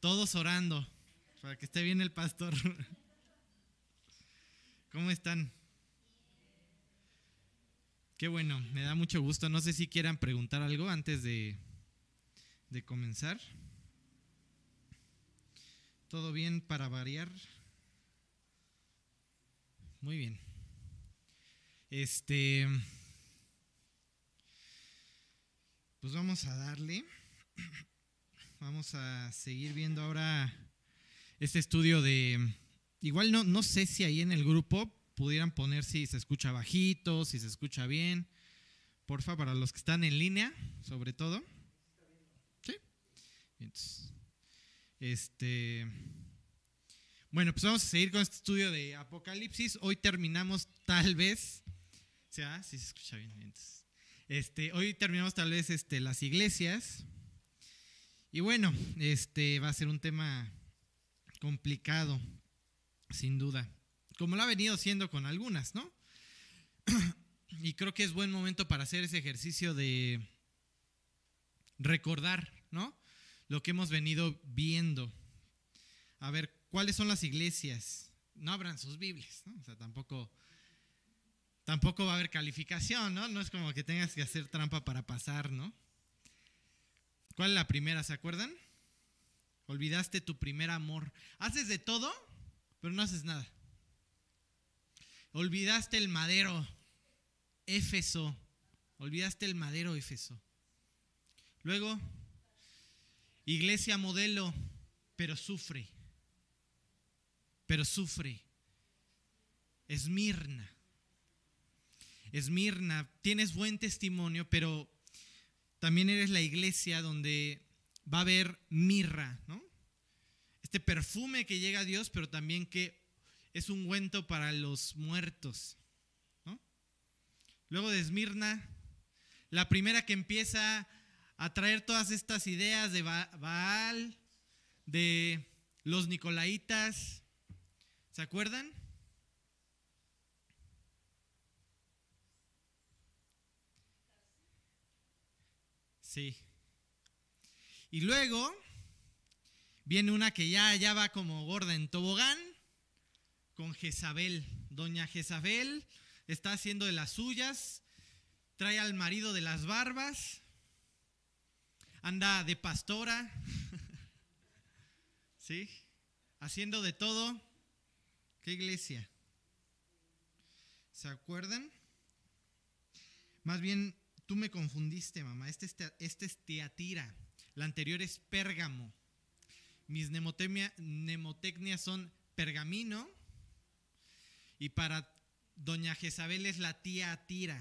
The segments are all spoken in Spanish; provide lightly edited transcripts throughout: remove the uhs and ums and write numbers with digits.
Todos orando, para que esté bien el pastor. ¿Cómo están? Qué bueno, me da mucho gusto. No sé si quieran preguntar algo antes de comenzar. ¿Todo bien para variar? Muy bien. Pues vamos a darle. Vamos a seguir viendo ahora este estudio de... Igual no sé si ahí en el grupo pudieran poner si se escucha bajito, si se escucha bien. Porfa, para los que están en línea, sobre todo. ¿Sí? Entonces, bueno, pues vamos a seguir con este estudio de Apocalipsis. Hoy terminamos tal vez... sí se escucha bien. Entonces, hoy terminamos tal vez las iglesias. Y bueno, va a ser un tema complicado, sin duda, como lo ha venido siendo con algunas, ¿no? Y creo que es buen momento para hacer ese ejercicio de recordar, ¿no?, lo que hemos venido viendo. A ver, ¿cuáles son las iglesias? No abran sus Biblias, ¿no? O sea, tampoco va a haber calificación, ¿no? No es como que tengas que hacer trampa para pasar, ¿no? ¿Cuál es la primera? ¿Se acuerdan? Olvidaste tu primer amor. Haces de todo, pero no haces nada. Olvidaste el madero. Éfeso. Olvidaste el madero, Éfeso. Luego, iglesia modelo, pero sufre. Esmirna. Tienes buen testimonio, pero... También eres la iglesia donde va a haber mirra, ¿no? Este perfume que llega a Dios, pero también que es un ungüento para los muertos, ¿no? Luego de Esmirna, la primera que empieza a traer todas estas ideas de Baal, de los nicolaitas, ¿se acuerdan? Sí. Y luego viene una que ya va como gorda en tobogán con Jezabel. Doña Jezabel está haciendo de las suyas, trae al marido de las barbas, anda de pastora, ¿sí? Haciendo de todo. ¿Qué iglesia? ¿Se acuerdan? Más bien... Tú me confundiste, mamá. Este es Tiatira. La anterior es Pérgamo. Mis mnemotecnias son pergamino. Y para doña Jezabel es la Tiatira.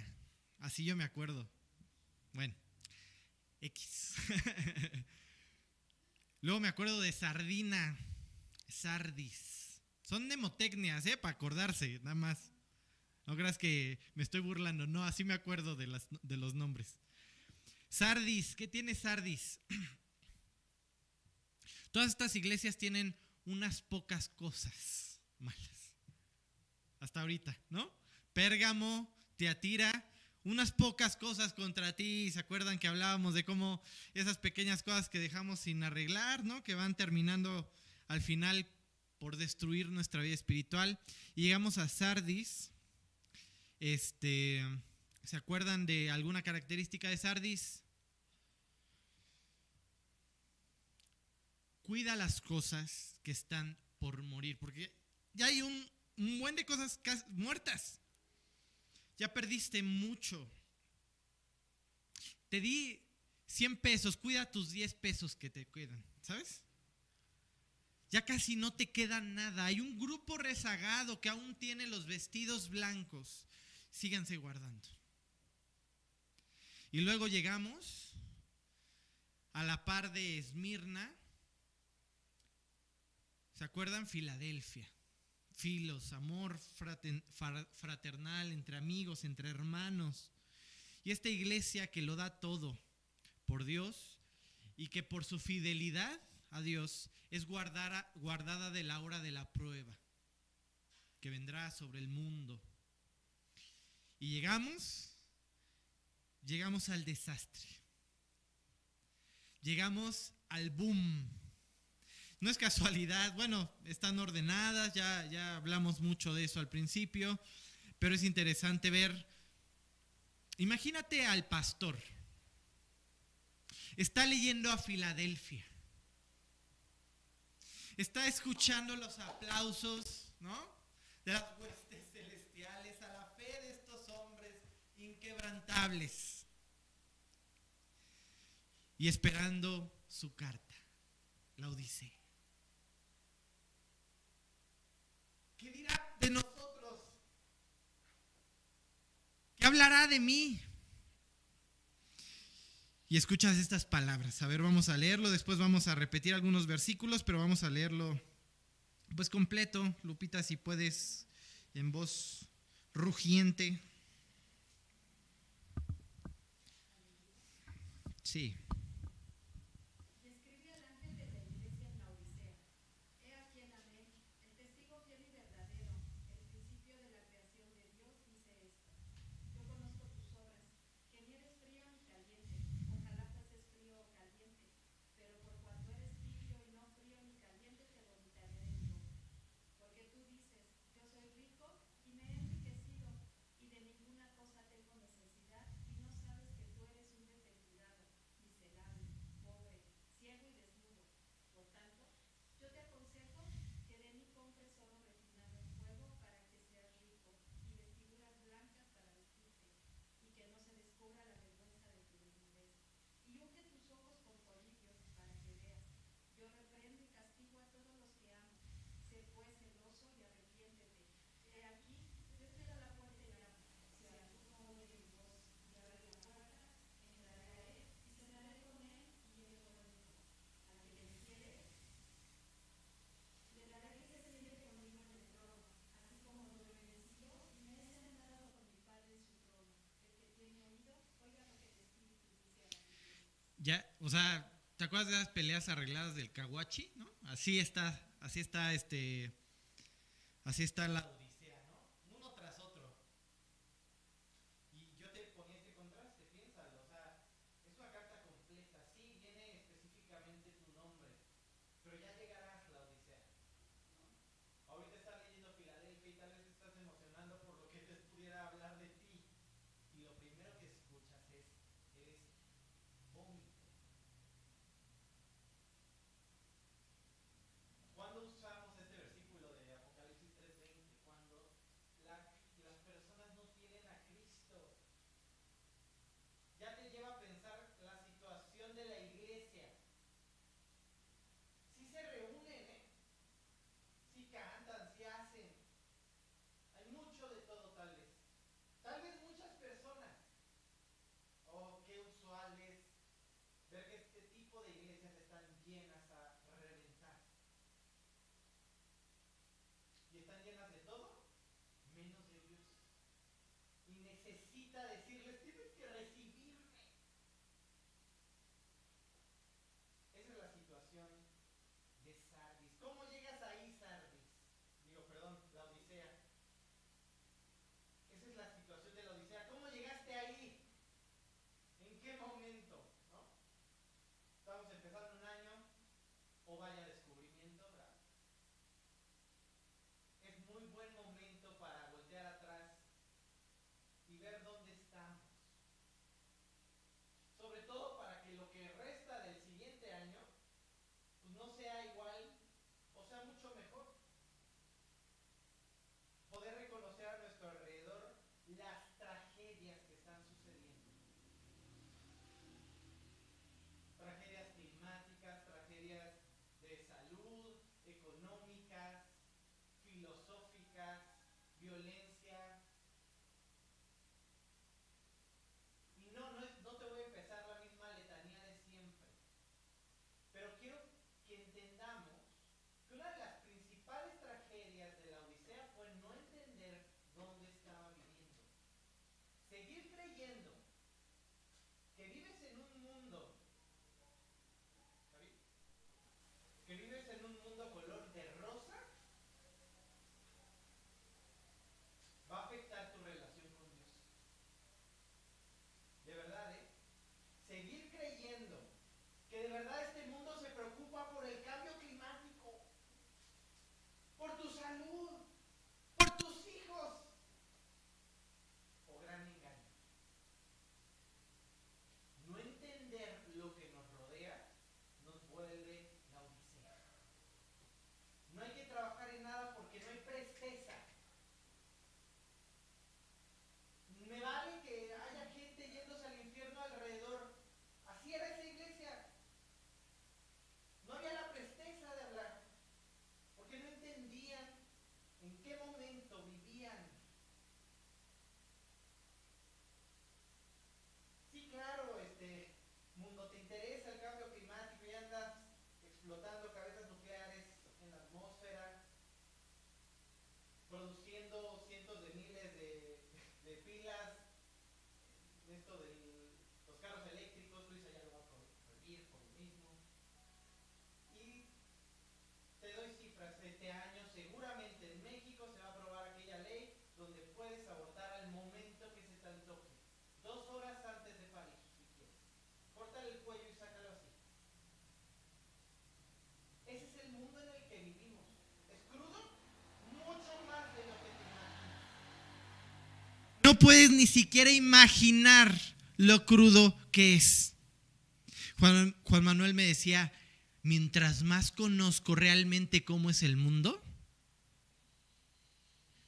Así yo me acuerdo. Bueno, X. Luego me acuerdo de Sardina. Sardis. Son mnemotecnias, para acordarse, nada más. No creas que me estoy burlando, no, así me acuerdo de los nombres. Sardis, ¿qué tiene Sardis? Todas estas iglesias tienen unas pocas cosas malas. Hasta ahorita, ¿no? Pérgamo, Tiatira, unas pocas cosas contra ti. ¿Se acuerdan que hablábamos de cómo esas pequeñas cosas que dejamos sin arreglar, ¿no?, que van terminando al final por destruir nuestra vida espiritual? Y llegamos a Sardis. ¿Se acuerdan de alguna característica de Sardis? Cuida las cosas que están por morir, porque ya hay un buen de cosas muertas. Ya perdiste mucho. Te di 100 pesos, cuida tus 10 pesos que te quedan, ¿sabes? Ya casi no te queda nada. Hay un grupo rezagado que aún tiene los vestidos blancos. Síganse guardando. Y luego llegamos a la par de Esmirna. ¿Se acuerdan? Filadelfia. Filos, amor fraternal entre amigos, entre hermanos. Y esta iglesia que lo da todo por Dios y que por su fidelidad a Dios es guardada de la hora de la prueba que vendrá sobre el mundo. Y llegamos al desastre, llegamos al boom, No es casualidad, bueno, están ordenadas, ya hablamos mucho de eso al principio, pero es interesante ver, imagínate al pastor, está leyendo a Filadelfia, está escuchando los aplausos, ¿no?, de las huestes celestiales a la fe de estos hombres inquebrantables y esperando su carta, Laodicea. ¿Qué dirá de nosotros? ¿Qué hablará de mí? Y escuchas estas palabras. A ver, vamos a leerlo, después vamos a repetir algunos versículos, pero vamos a leerlo pues completo. Lupita, si puedes, en voz rugiente. Sí. Ya, o sea, ¿te acuerdas de las peleas arregladas del Kawachi, no? Así está la Odisea, ¿no? Uno tras otro. Y yo te ponía este contraste, piénsalo, o sea, es una carta completa, sí, viene específicamente tu nombre, pero ya llegarás a la Odisea, ¿no? Ahorita estás leyendo Filadelfia y tal vez estás emocionando por lo que te pudiera hablar de ti, y lo primero que escuchas es vómito. ¿Cuándo usamos este versículo de Apocalipsis 3:20? Cuando las personas no tienen a Cristo. Ya te lleva a pensar la situación de la iglesia. Sí se reúnen, sí cantan, sí hacen. Hay mucho de todo tal vez. Tal vez muchas personas. Oh, qué usual es ver que este tipo de iglesias están llenas a reventar. Y están llenas de todo, menos de Dios. Y necesita decirles, tienes que recibirme. Esa es la situación de Sardis. ¿Cómo llegas ahí, Sardis? Laodicea. Esa es la situación de Laodicea. ¿Cómo llegaste ahí? ¿En qué momento? ¿No? Estamos empezando un año, o vaya descubrimiento, ¿verdad? Es muy buen momento para voltear atrás y ver dónde estamos. Sobre todo para que lo que resta del siguiente año pues no sea igual o sea mucho mejor. Poder reconocer a nuestro alrededor las tragedias que están sucediendo. Tragedias climáticas, tragedias de salud, económicas, filosóficas, violencia. Y no te voy a empezar la misma letanía de siempre. Pero quiero que entendamos que una de las principales tragedias de la Odisea fue no entender dónde estaba viviendo. Seguir creyendo que vives en un mundo, ¿David? Que vives en un mundo color de rosa No puedes ni siquiera imaginar lo crudo que es. Juan Manuel me decía, mientras más conozco realmente cómo es el mundo,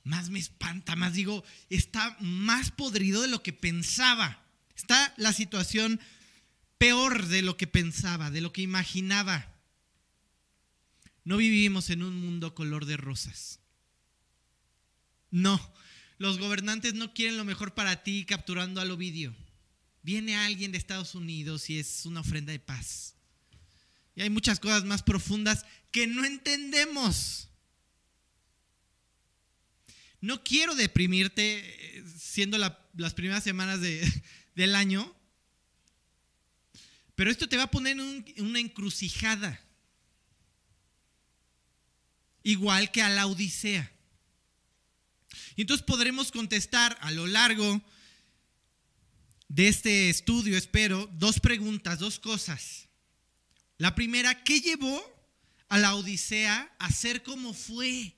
más me espanta, más digo, está más podrido de lo que pensaba. Está la situación peor de lo que pensaba, de lo que imaginaba. No vivimos en un mundo color de rosas. No, los gobernantes no quieren lo mejor para ti capturando al Ovidio. Viene alguien de Estados Unidos y es una ofrenda de paz. Y hay muchas cosas más profundas que no entendemos. No quiero deprimirte siendo las primeras semanas del año, pero esto te va a poner en una encrucijada, igual que a la Odisea. Y entonces podremos contestar a lo largo de este estudio, espero, dos preguntas, dos cosas. La primera, ¿qué llevó a la Odisea a ser como fue?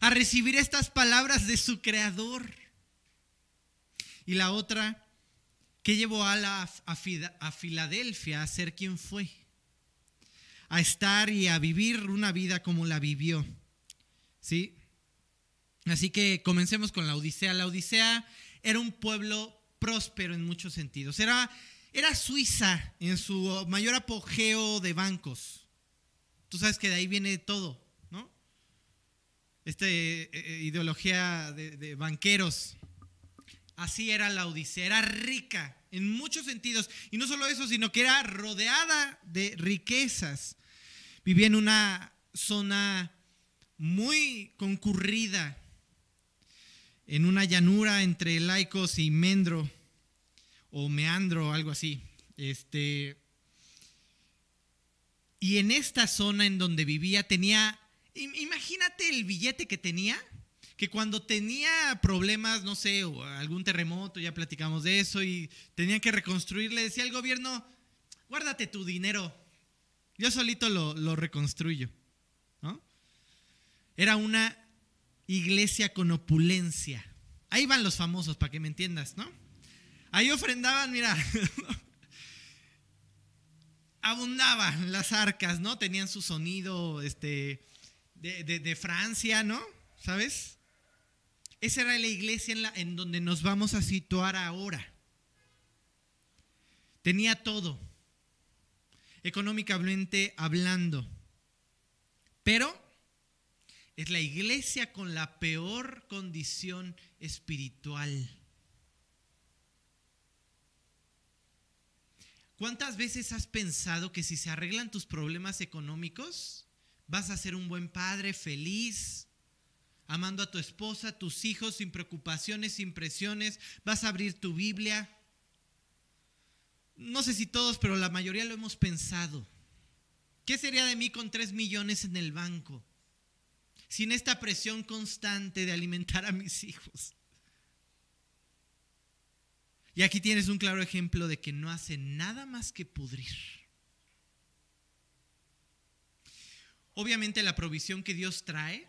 A recibir estas palabras de su creador. Y la otra, ¿qué llevó a Filadelfia a ser quien fue? A estar y a vivir una vida como la vivió, ¿sí? Así que comencemos con la Odisea. La Odisea era un pueblo próspero en muchos sentidos. Era Suiza en su mayor apogeo de bancos. Tú sabes que de ahí viene todo, ¿no? Esta ideología de banqueros. Así era la Odisea, era rica en muchos sentidos. Y no solo eso, sino que era rodeada de riquezas. Vivía en una zona muy concurrida, en una llanura entre Laicos y Mendro, o Meandro, algo así. Y en esta zona en donde vivía tenía, imagínate el billete que tenía, que cuando tenía problemas, no sé, o algún terremoto, ya platicamos de eso, y tenían que reconstruir, le decía al gobierno, guárdate tu dinero, yo solito lo reconstruyo, ¿no? Era una iglesia con opulencia. Ahí van los famosos, para que me entiendas, ¿no? Ahí ofrendaban, mira, abundaban las arcas, ¿no? Tenían su sonido de Francia, ¿no? ¿Sabes? Esa era la iglesia en donde nos vamos a situar ahora. Tenía todo, económicamente hablando, pero es la iglesia con la peor condición espiritual. ¿Cuántas veces has pensado que si se arreglan tus problemas económicos, vas a ser un buen padre, feliz, amando a tu esposa, a tus hijos, sin preocupaciones, sin presiones, vas a abrir tu Biblia? No sé si todos, pero la mayoría lo hemos pensado. ¿Qué sería de mí con 3 millones en el banco? Sin esta presión constante de alimentar a mis hijos. Y aquí tienes un claro ejemplo de que no hace nada más que pudrir. Obviamente la provisión que Dios trae,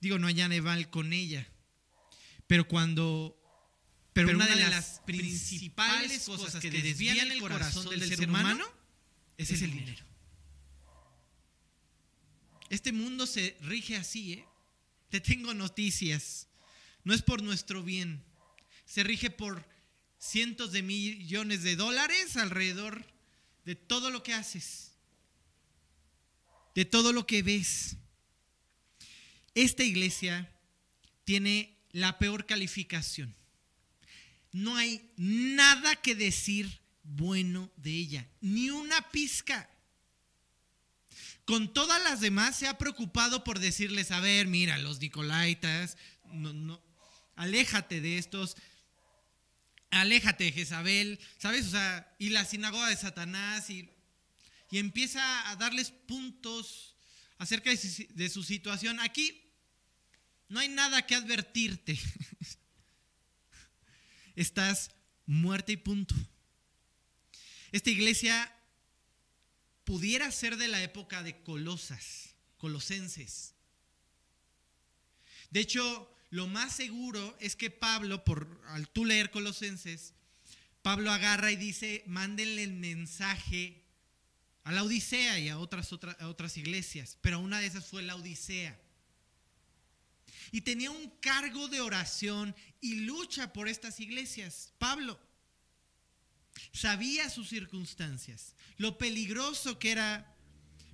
digo, no hay aneval con ella, pero una de las principales cosas que desvían el corazón del ser humano es el dinero. Este mundo se rige así, ¿eh? Te tengo noticias, no es por nuestro bien, se rige por cientos de millones de dólares alrededor de todo lo que haces, de todo lo que ves. Esta iglesia tiene la peor calificación. No hay nada que decir bueno de ella, ni una pizca. Con todas las demás se ha preocupado por decirles, a ver, mira, los Nicolaitas, no, aléjate de estos, aléjate de Jezabel, ¿sabes? O sea, y la sinagoga de Satanás, y empieza a darles puntos acerca de su situación. Aquí no hay nada que advertirte. Estás muerta y punto. Esta iglesia pudiera ser de la época de Colosenses. De hecho, Lo más seguro es que Pablo, al tú leer Colosenses, Pablo agarra y dice, mándenle el mensaje a la Odisea y a otras iglesias, pero una de esas fue la Odisea. Y tenía un cargo de oración y lucha por estas iglesias. Pablo sabía sus circunstancias, lo peligroso que era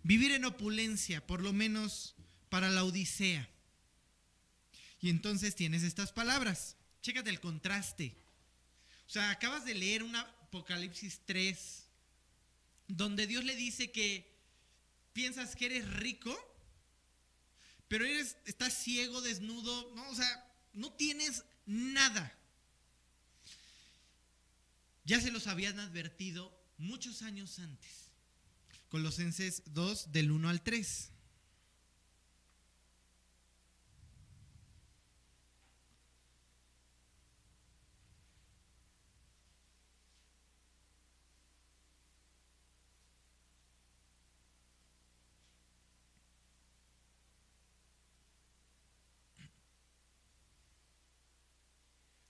vivir en opulencia, por lo menos para la Odisea. Y entonces tienes estas palabras. Chécate el contraste. O sea, acabas de leer un Apocalipsis 3, donde Dios le dice que piensas que eres rico, pero estás ciego, desnudo, ¿no? O sea, no tienes nada. Ya se los habían advertido muchos años antes. Colosenses 2, del 1 al 3.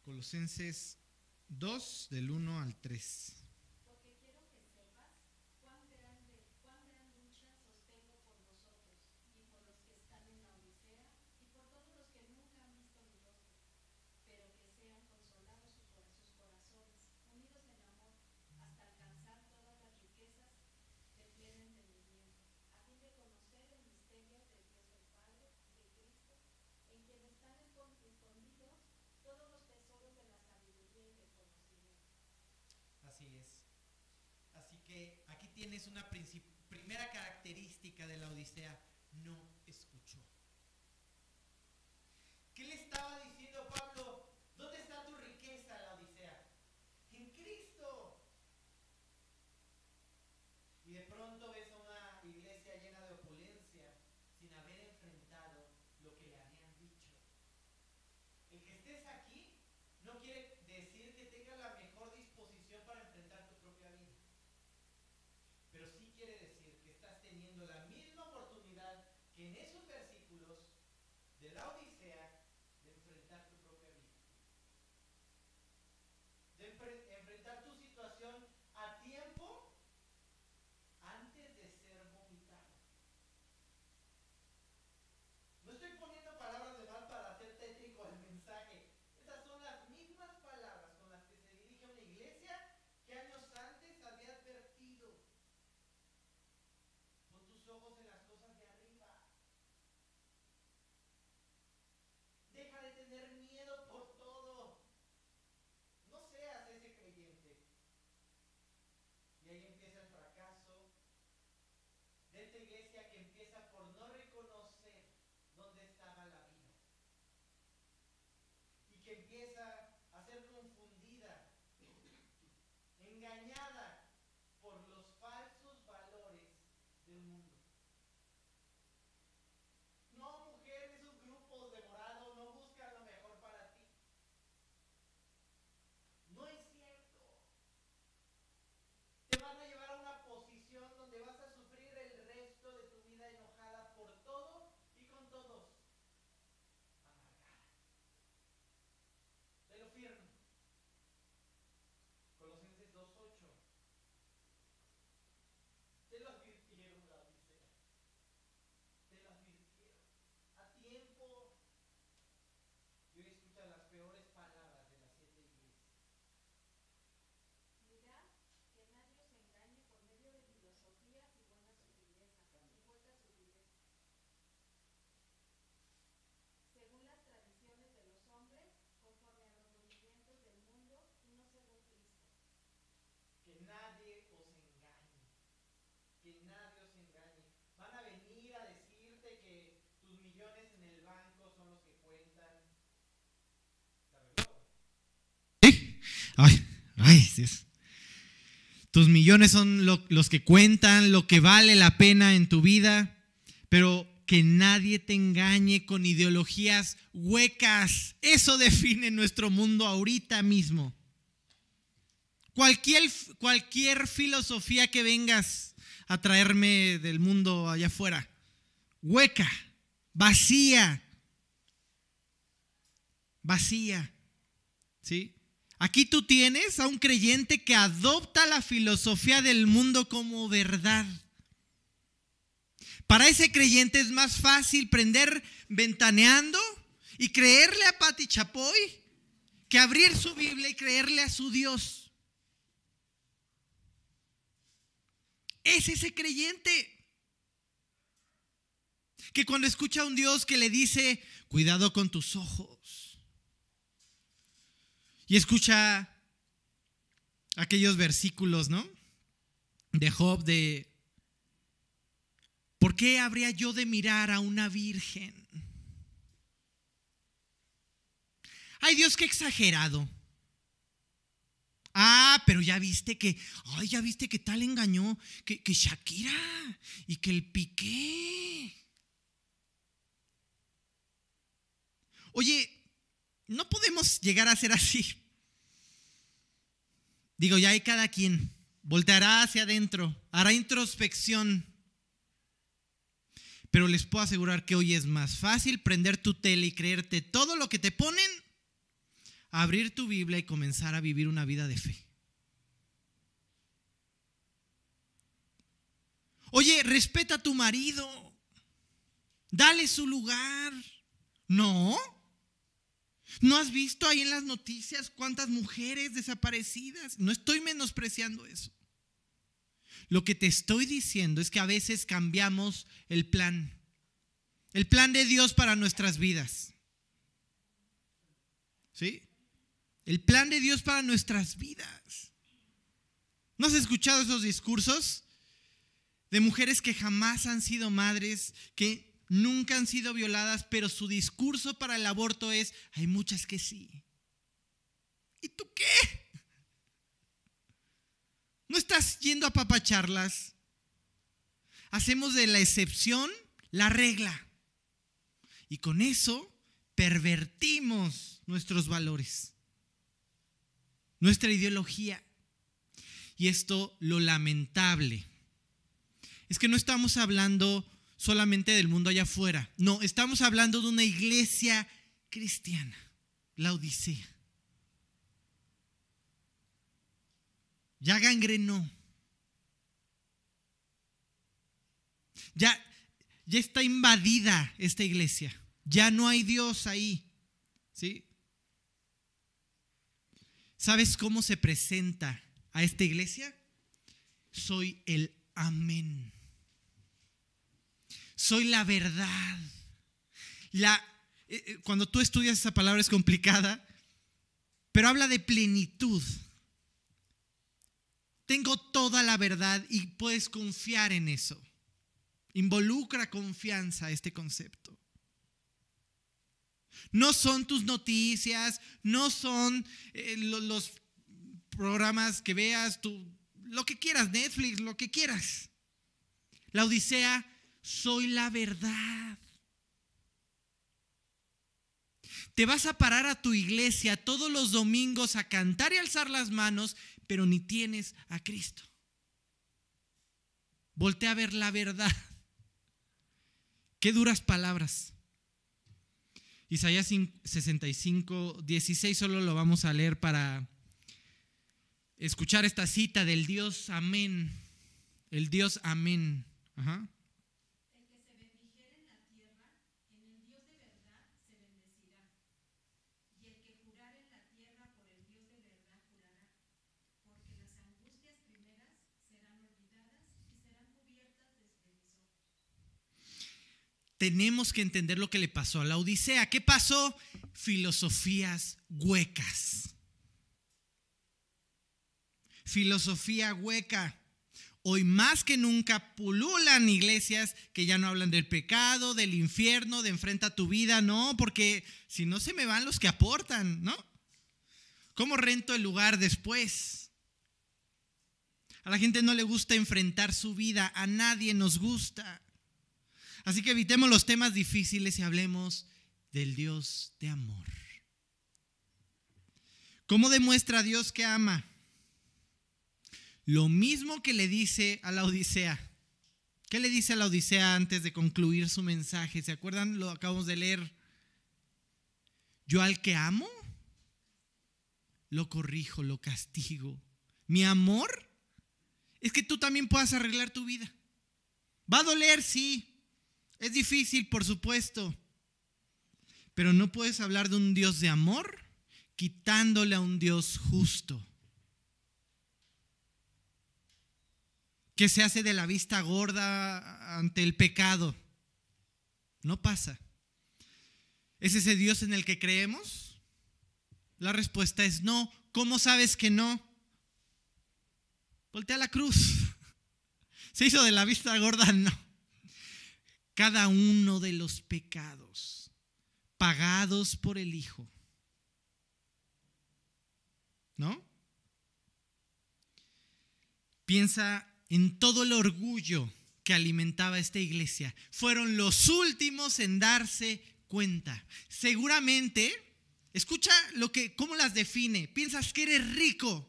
Colosenses 2, del 1 al 3. Porque quiero que sepas cuán gran lucha sostengo por vosotros y por los que están en la Odisea y por todos los que nunca han visto mi rostro, pero que sean consolados sus corazones, unidos en amor, hasta alcanzar todas las riquezas del pleno entendimiento, a fin de conocer el misterio de Dios el Padre, de Cristo, en quien están escondidos todos los tesoros de la sabiduría y del conocimiento. Así es. Así que aquí tienes una primera característica de la Odisea: no escuchó. ¿Qué le estaba diciendo Pablo? ¿Dónde está tu riqueza, la Odisea? En Cristo. Y de pronto ves a una iglesia llena de opulencia sin haber enfrentado lo que le habían dicho. El que estés aquí no quiere decir que tengas la mejor disposición para enfrentar tu propia vida, pero sí quiere decir que estás teniendo la misma oportunidad que en esos versículos de la Odisea de enfrentar tu propia vida, de enfrentar tu situación a tiempo antes de ser vomitado. No estoy poniendo palabras de más para hacer tétrico el mensaje. Esas son las mismas palabras con las que se dirige una iglesia que años antes había advertido. Pon tus ojos en las cosas de arriba. Deja de tener miedo por todo. No seas ese creyente. Y ahí empieza el fracaso de esta iglesia que empieza por no reconocer dónde estaba la vida y que empieza a ser confundida, engañada por los falsos valores del mundo. No, mujer, esos grupos de morado no buscan lo mejor para ti. No es cierto. Te van a llevar a una posición donde vas a sufrir el resto de tu vida enojada por todo y con todos. Amargada. Te lo firmo. Colosenses 2.8. Te lo advirtieron, la Odisea. Te lo advirtieron a tiempo. Y hoy escucha las peores palabras de las siete iglesias. Mirad que nadie os engañe por medio de filosofías y buenas sutilezas, según las tradiciones de los hombres, conforme a los movimientos del mundo, y no según Cristo. Que nadie os engañe. Que nadie os engañe. Van a venir a decirte que tus millones en el banco son los que cuentan. La verdad. ¿Sí? Ay, sí es. Tus millones son los que cuentan, lo que vale la pena en tu vida, pero que nadie te engañe con ideologías huecas. Eso define nuestro mundo ahorita mismo. Cualquier filosofía que vengas a traerme del mundo allá afuera, hueca, vacía, vacía. ¿Sí? Aquí tú tienes a un creyente que adopta la filosofía del mundo como verdad. Para ese creyente es más fácil prender Ventaneando y creerle a Pati Chapoy que abrir su Biblia y creerle a su Dios. Es ese creyente que cuando escucha a un Dios que le dice, cuidado con tus ojos, y escucha aquellos versículos, ¿no?, de Job, de ¿por qué habría yo de mirar a una virgen? Ay, Dios, qué exagerado. Ah, pero ya viste que, ay, ya viste que tal engañó, que Shakira y que el Piqué. Oye, no podemos llegar a ser así. Digo, ya hay cada quien, volteará hacia adentro, hará introspección. Pero les puedo asegurar que hoy es más fácil prender tu tele y creerte todo lo que te ponen, abrir tu Biblia y comenzar a vivir una vida de fe. Oye, respeta a tu marido, dale su lugar. No, ¿no has visto ahí en las noticias cuántas mujeres desaparecidas? No estoy menospreciando eso. Lo que te estoy diciendo es que a veces cambiamos el plan de Dios para nuestras vidas. ¿Sí? El plan de Dios para nuestras vidas. ¿No has escuchado esos discursos de mujeres que jamás han sido madres, que nunca han sido violadas, pero su discurso para el aborto es, hay muchas que sí? ¿Y tú qué? No estás yendo a papacharlas. Hacemos de la excepción la regla. Y con eso pervertimos nuestros valores, nuestra ideología. Y esto, lo lamentable, es que no estamos hablando solamente del mundo allá afuera. No, estamos hablando de una iglesia cristiana, Laodicea. Ya gangrenó, ya está invadida esta iglesia, ya no hay Dios ahí, ¿sí? ¿Sabes cómo se presenta a esta iglesia? Soy el amén, soy la verdad. Cuando tú estudias esa palabra es complicada, pero habla de plenitud. Tengo toda la verdad y puedes confiar en eso. Involucra confianza este concepto. No son tus noticias, no son los programas que veas, lo que quieras, Netflix, lo que quieras. Laodicea, soy la verdad. Te vas a parar a tu iglesia todos los domingos a cantar y alzar las manos, pero ni tienes a Cristo. Voltea a ver la verdad. Qué duras palabras. Isaías 65:16, solo lo vamos a leer para escuchar esta cita del Dios amén. El Dios amén. Ajá. Tenemos que entender lo que le pasó a Laodicea. ¿Qué pasó? Filosofías huecas. Filosofía hueca. Hoy más que nunca pululan iglesias que ya no hablan del pecado, del infierno, de enfrenta tu vida. No, porque si no se me van los que aportan, ¿no? ¿Cómo rento el lugar después? A la gente no le gusta enfrentar su vida. A nadie nos gusta. Así que evitemos los temas difíciles y hablemos del Dios de amor. ¿Cómo demuestra Dios que ama? Lo mismo que le dice a Laodicea. ¿Qué le dice a Laodicea antes de concluir su mensaje? ¿Se acuerdan? Lo acabamos de leer. Yo al que amo, lo corrijo, lo castigo. Mi amor es que tú también puedas arreglar tu vida. Va a doler, sí. Es difícil, por supuesto. Pero no puedes hablar de un Dios de amor quitándole a un Dios justo, que se hace de la vista gorda ante el pecado. No pasa. ¿Es ese Dios en el que creemos? La respuesta es no. ¿Cómo sabes que no? Voltea la cruz. ¿Se hizo de la vista gorda? No. Cada uno de los pecados pagados por el Hijo. ¿No? Piensa en todo el orgullo que alimentaba esta iglesia. Fueron los últimos en darse cuenta. Seguramente, escucha cómo las define. Piensas que eres rico.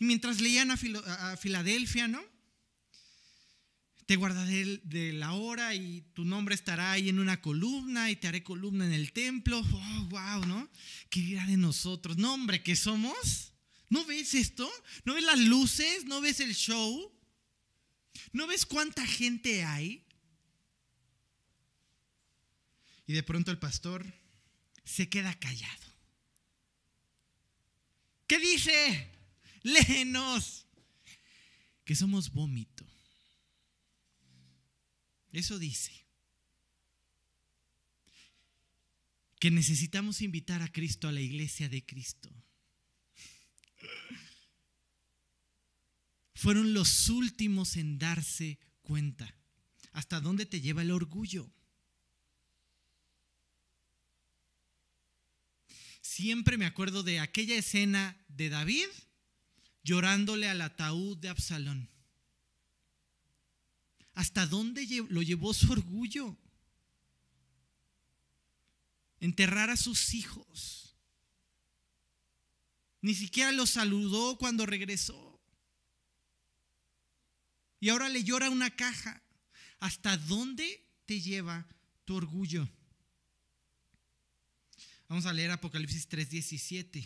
Y mientras leían a Filadelfia, ¿no? Te guardaré de la hora y tu nombre estará ahí en una columna y te haré columna en el templo. Oh, wow, ¿no? ¿Qué dirá de nosotros? No, hombre, ¿qué somos? ¿No ves esto? ¿No ves las luces? ¿No ves el show? ¿No ves cuánta gente hay? Y de pronto el pastor se queda callado. ¿Qué dice? Léenos. Que somos vómito. Eso dice. Que necesitamos invitar a Cristo a la iglesia de Cristo. Fueron los últimos en darse cuenta. ¿Hasta dónde te lleva el orgullo? Siempre me acuerdo de aquella escena de David llorándole al ataúd de Absalón. ¿Hasta dónde lo llevó su orgullo? Enterrar a sus hijos. Ni siquiera los saludó cuando regresó. Y ahora le llora una caja. ¿Hasta dónde te lleva tu orgullo? Vamos a leer Apocalipsis 3:17.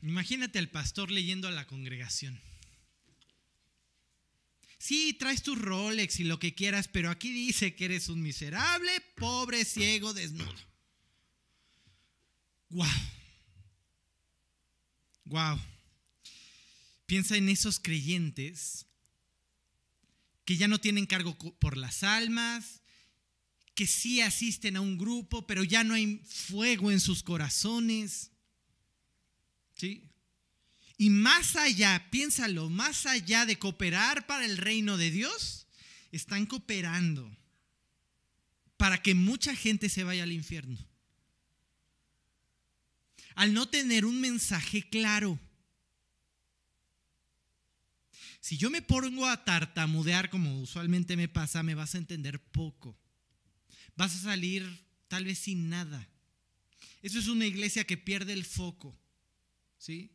Imagínate al pastor leyendo a la congregación. Sí, traes tu Rolex y lo que quieras, pero aquí dice que eres un miserable, pobre, ciego, desnudo. ¡Guau! ¡Guau! Piensa en esos creyentes que ya no tienen cargo por las almas, que sí asisten a un grupo, pero ya no hay fuego en sus corazones. ¿Sí? Y más allá, piénsalo, más allá de cooperar para el reino de Dios, están cooperando para que mucha gente se vaya al infierno. Al no tener un mensaje claro. Si yo me pongo a tartamudear como usualmente me pasa, me vas a entender poco. Vas a salir tal vez sin nada. Eso es una iglesia que pierde el foco. ¿Sí?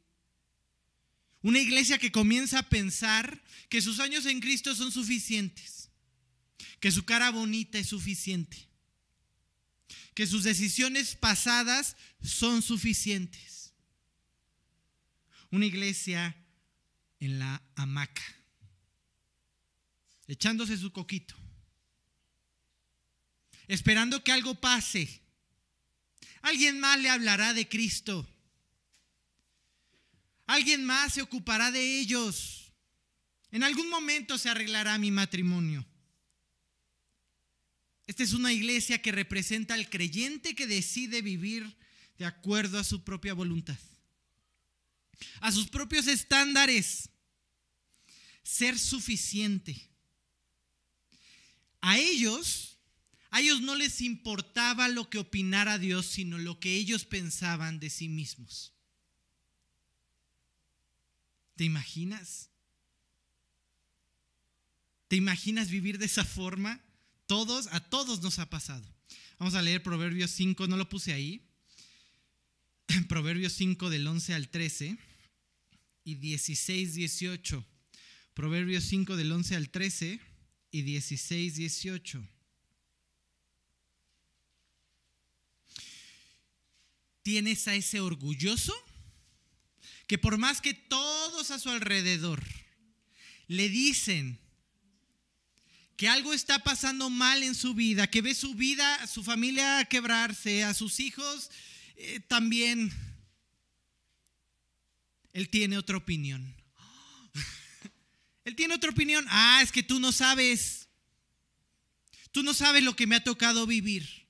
Una iglesia que comienza a pensar que sus años en Cristo son suficientes, que su cara bonita es suficiente, que sus decisiones pasadas son suficientes. Una iglesia en la hamaca, echándose su coquito, esperando que algo pase. Alguien más le hablará de Cristo. Alguien más se ocupará de ellos. En algún momento se arreglará mi matrimonio. Esta es una iglesia que representa al creyente que decide vivir de acuerdo a su propia voluntad, a sus propios estándares, ser suficiente. A ellos no les importaba lo que opinara Dios, sino lo que ellos pensaban de sí mismos. ¿Te imaginas? ¿Te imaginas vivir de esa forma? A todos nos ha pasado. Vamos a leer Proverbios 5, no lo puse ahí. Proverbios 5 del 11 al 13 y 16, 18. Proverbios 5 del 11 al 13 y 16, 18. Tienes a ese orgulloso que por más que todos a su alrededor le dicen que algo está pasando mal en su vida, que ve su vida, su familia quebrarse, a sus hijos también, él tiene otra opinión. Él tiene otra opinión. Ah, es que tú no sabes lo que me ha tocado vivir.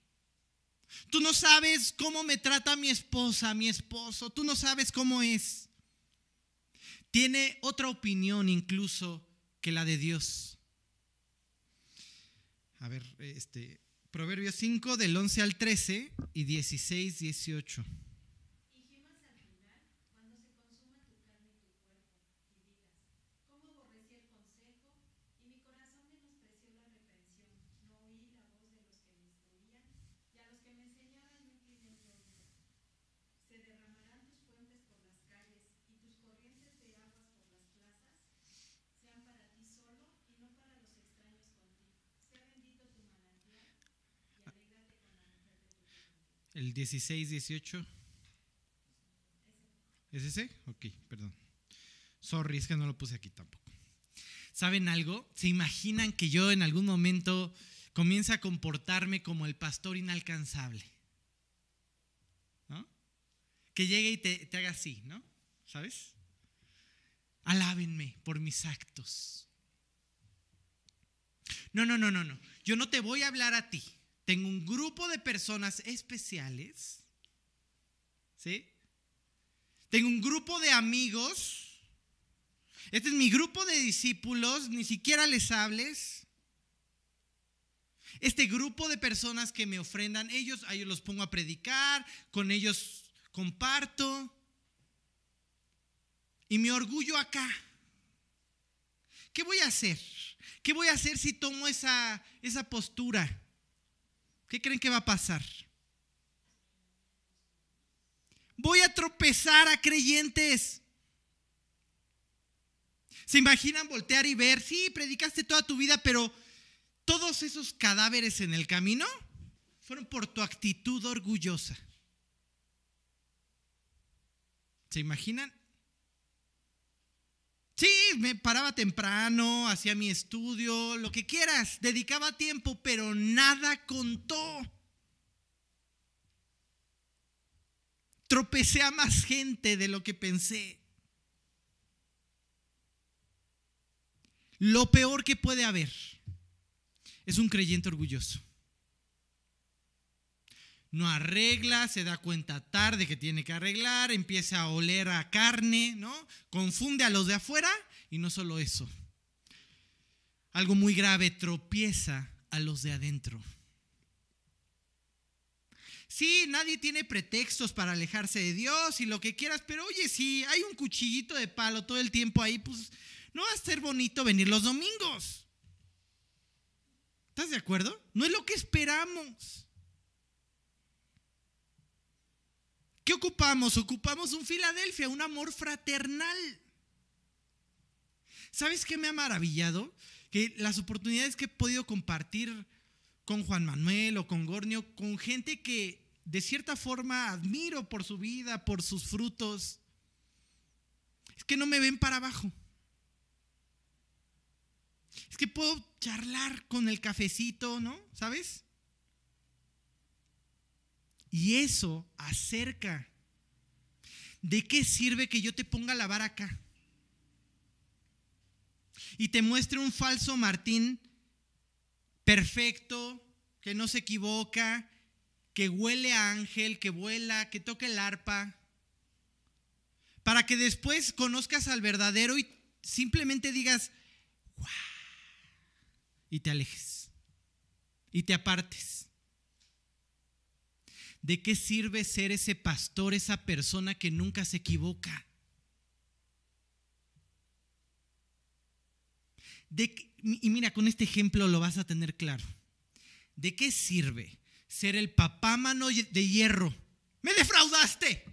Tú no sabes cómo me trata mi esposa, mi esposo. Tú no sabes cómo es. Tiene otra opinión incluso que la de Dios. A ver, Proverbios 5 del 11 al 13 y 16, 18. El 16, 18. ¿Es ese? Ok, perdón. Sorry, es que no lo puse aquí tampoco. ¿Saben algo? ¿Se imaginan que yo en algún momento comience a comportarme como el pastor inalcanzable? ¿No? Que llegue y te haga así, ¿no? ¿Sabes? Alábenme por mis actos. No. Yo no te voy a hablar a ti. Tengo un grupo de personas especiales, ¿sí? Tengo un grupo de amigos. Este es mi grupo de discípulos, ni siquiera les hables. Este grupo de personas que me ofrendan, a ellos los pongo a predicar, con ellos comparto. Y mi orgullo acá. ¿Qué voy a hacer? ¿Qué voy a hacer si tomo esa postura? ¿Qué creen que va a pasar? Voy a tropezar a creyentes. ¿Se imaginan voltear y ver? Sí, predicaste toda tu vida, pero todos esos cadáveres en el camino fueron por tu actitud orgullosa. ¿Se imaginan? Sí, me paraba temprano, hacía mi estudio, lo que quieras, dedicaba tiempo, pero nada contó. Tropecé a más gente de lo que pensé. Lo peor que puede haber es un creyente orgulloso. No arregla, se da cuenta tarde que tiene que arreglar, empieza a oler a carne, ¿no? Confunde a los de afuera y no solo eso. Algo muy grave, tropieza a los de adentro. Sí, nadie tiene pretextos para alejarse de Dios y lo que quieras, pero oye, si hay un cuchillito de palo todo el tiempo ahí, pues no va a ser bonito venir los domingos. ¿Estás de acuerdo? No es lo que esperamos. ¿Qué ocupamos? Ocupamos un Filadelfia, un amor fraternal. ¿Sabes qué me ha maravillado? Que las oportunidades que he podido compartir con Juan Manuel o con Gorgonio, con gente que de cierta forma admiro por su vida, por sus frutos, es que no me ven para abajo. Es que puedo charlar con el cafecito, ¿no? ¿Sabes? Y eso acerca. ¿De qué sirve que yo te ponga a lavar acá? Y te muestre un falso Martín perfecto, que no se equivoca, que huele a ángel, que vuela, que toca el arpa. Para que después conozcas al verdadero y simplemente digas, ¡guau! Y te alejes. Y te apartes. ¿De qué sirve ser ese pastor, esa persona que nunca se equivoca? Y mira, con este ejemplo lo vas a tener claro. ¿de qué sirve ser el papámano de hierro? ¡Me defraudaste!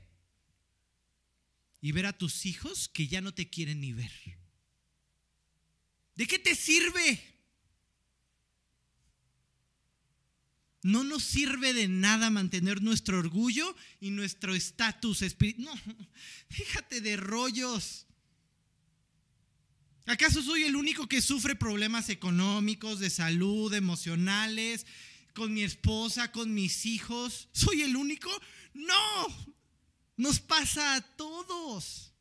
Y ver a tus hijos que ya no te quieren ni ver. ¿De qué te sirve? No nos sirve de nada mantener nuestro orgullo y nuestro estatus espiritual. No, déjate de rollos. ¿Acaso soy el único que sufre problemas económicos, de salud, emocionales, con mi esposa, con mis hijos? ¿Soy el único? ¡No! Nos pasa a todos.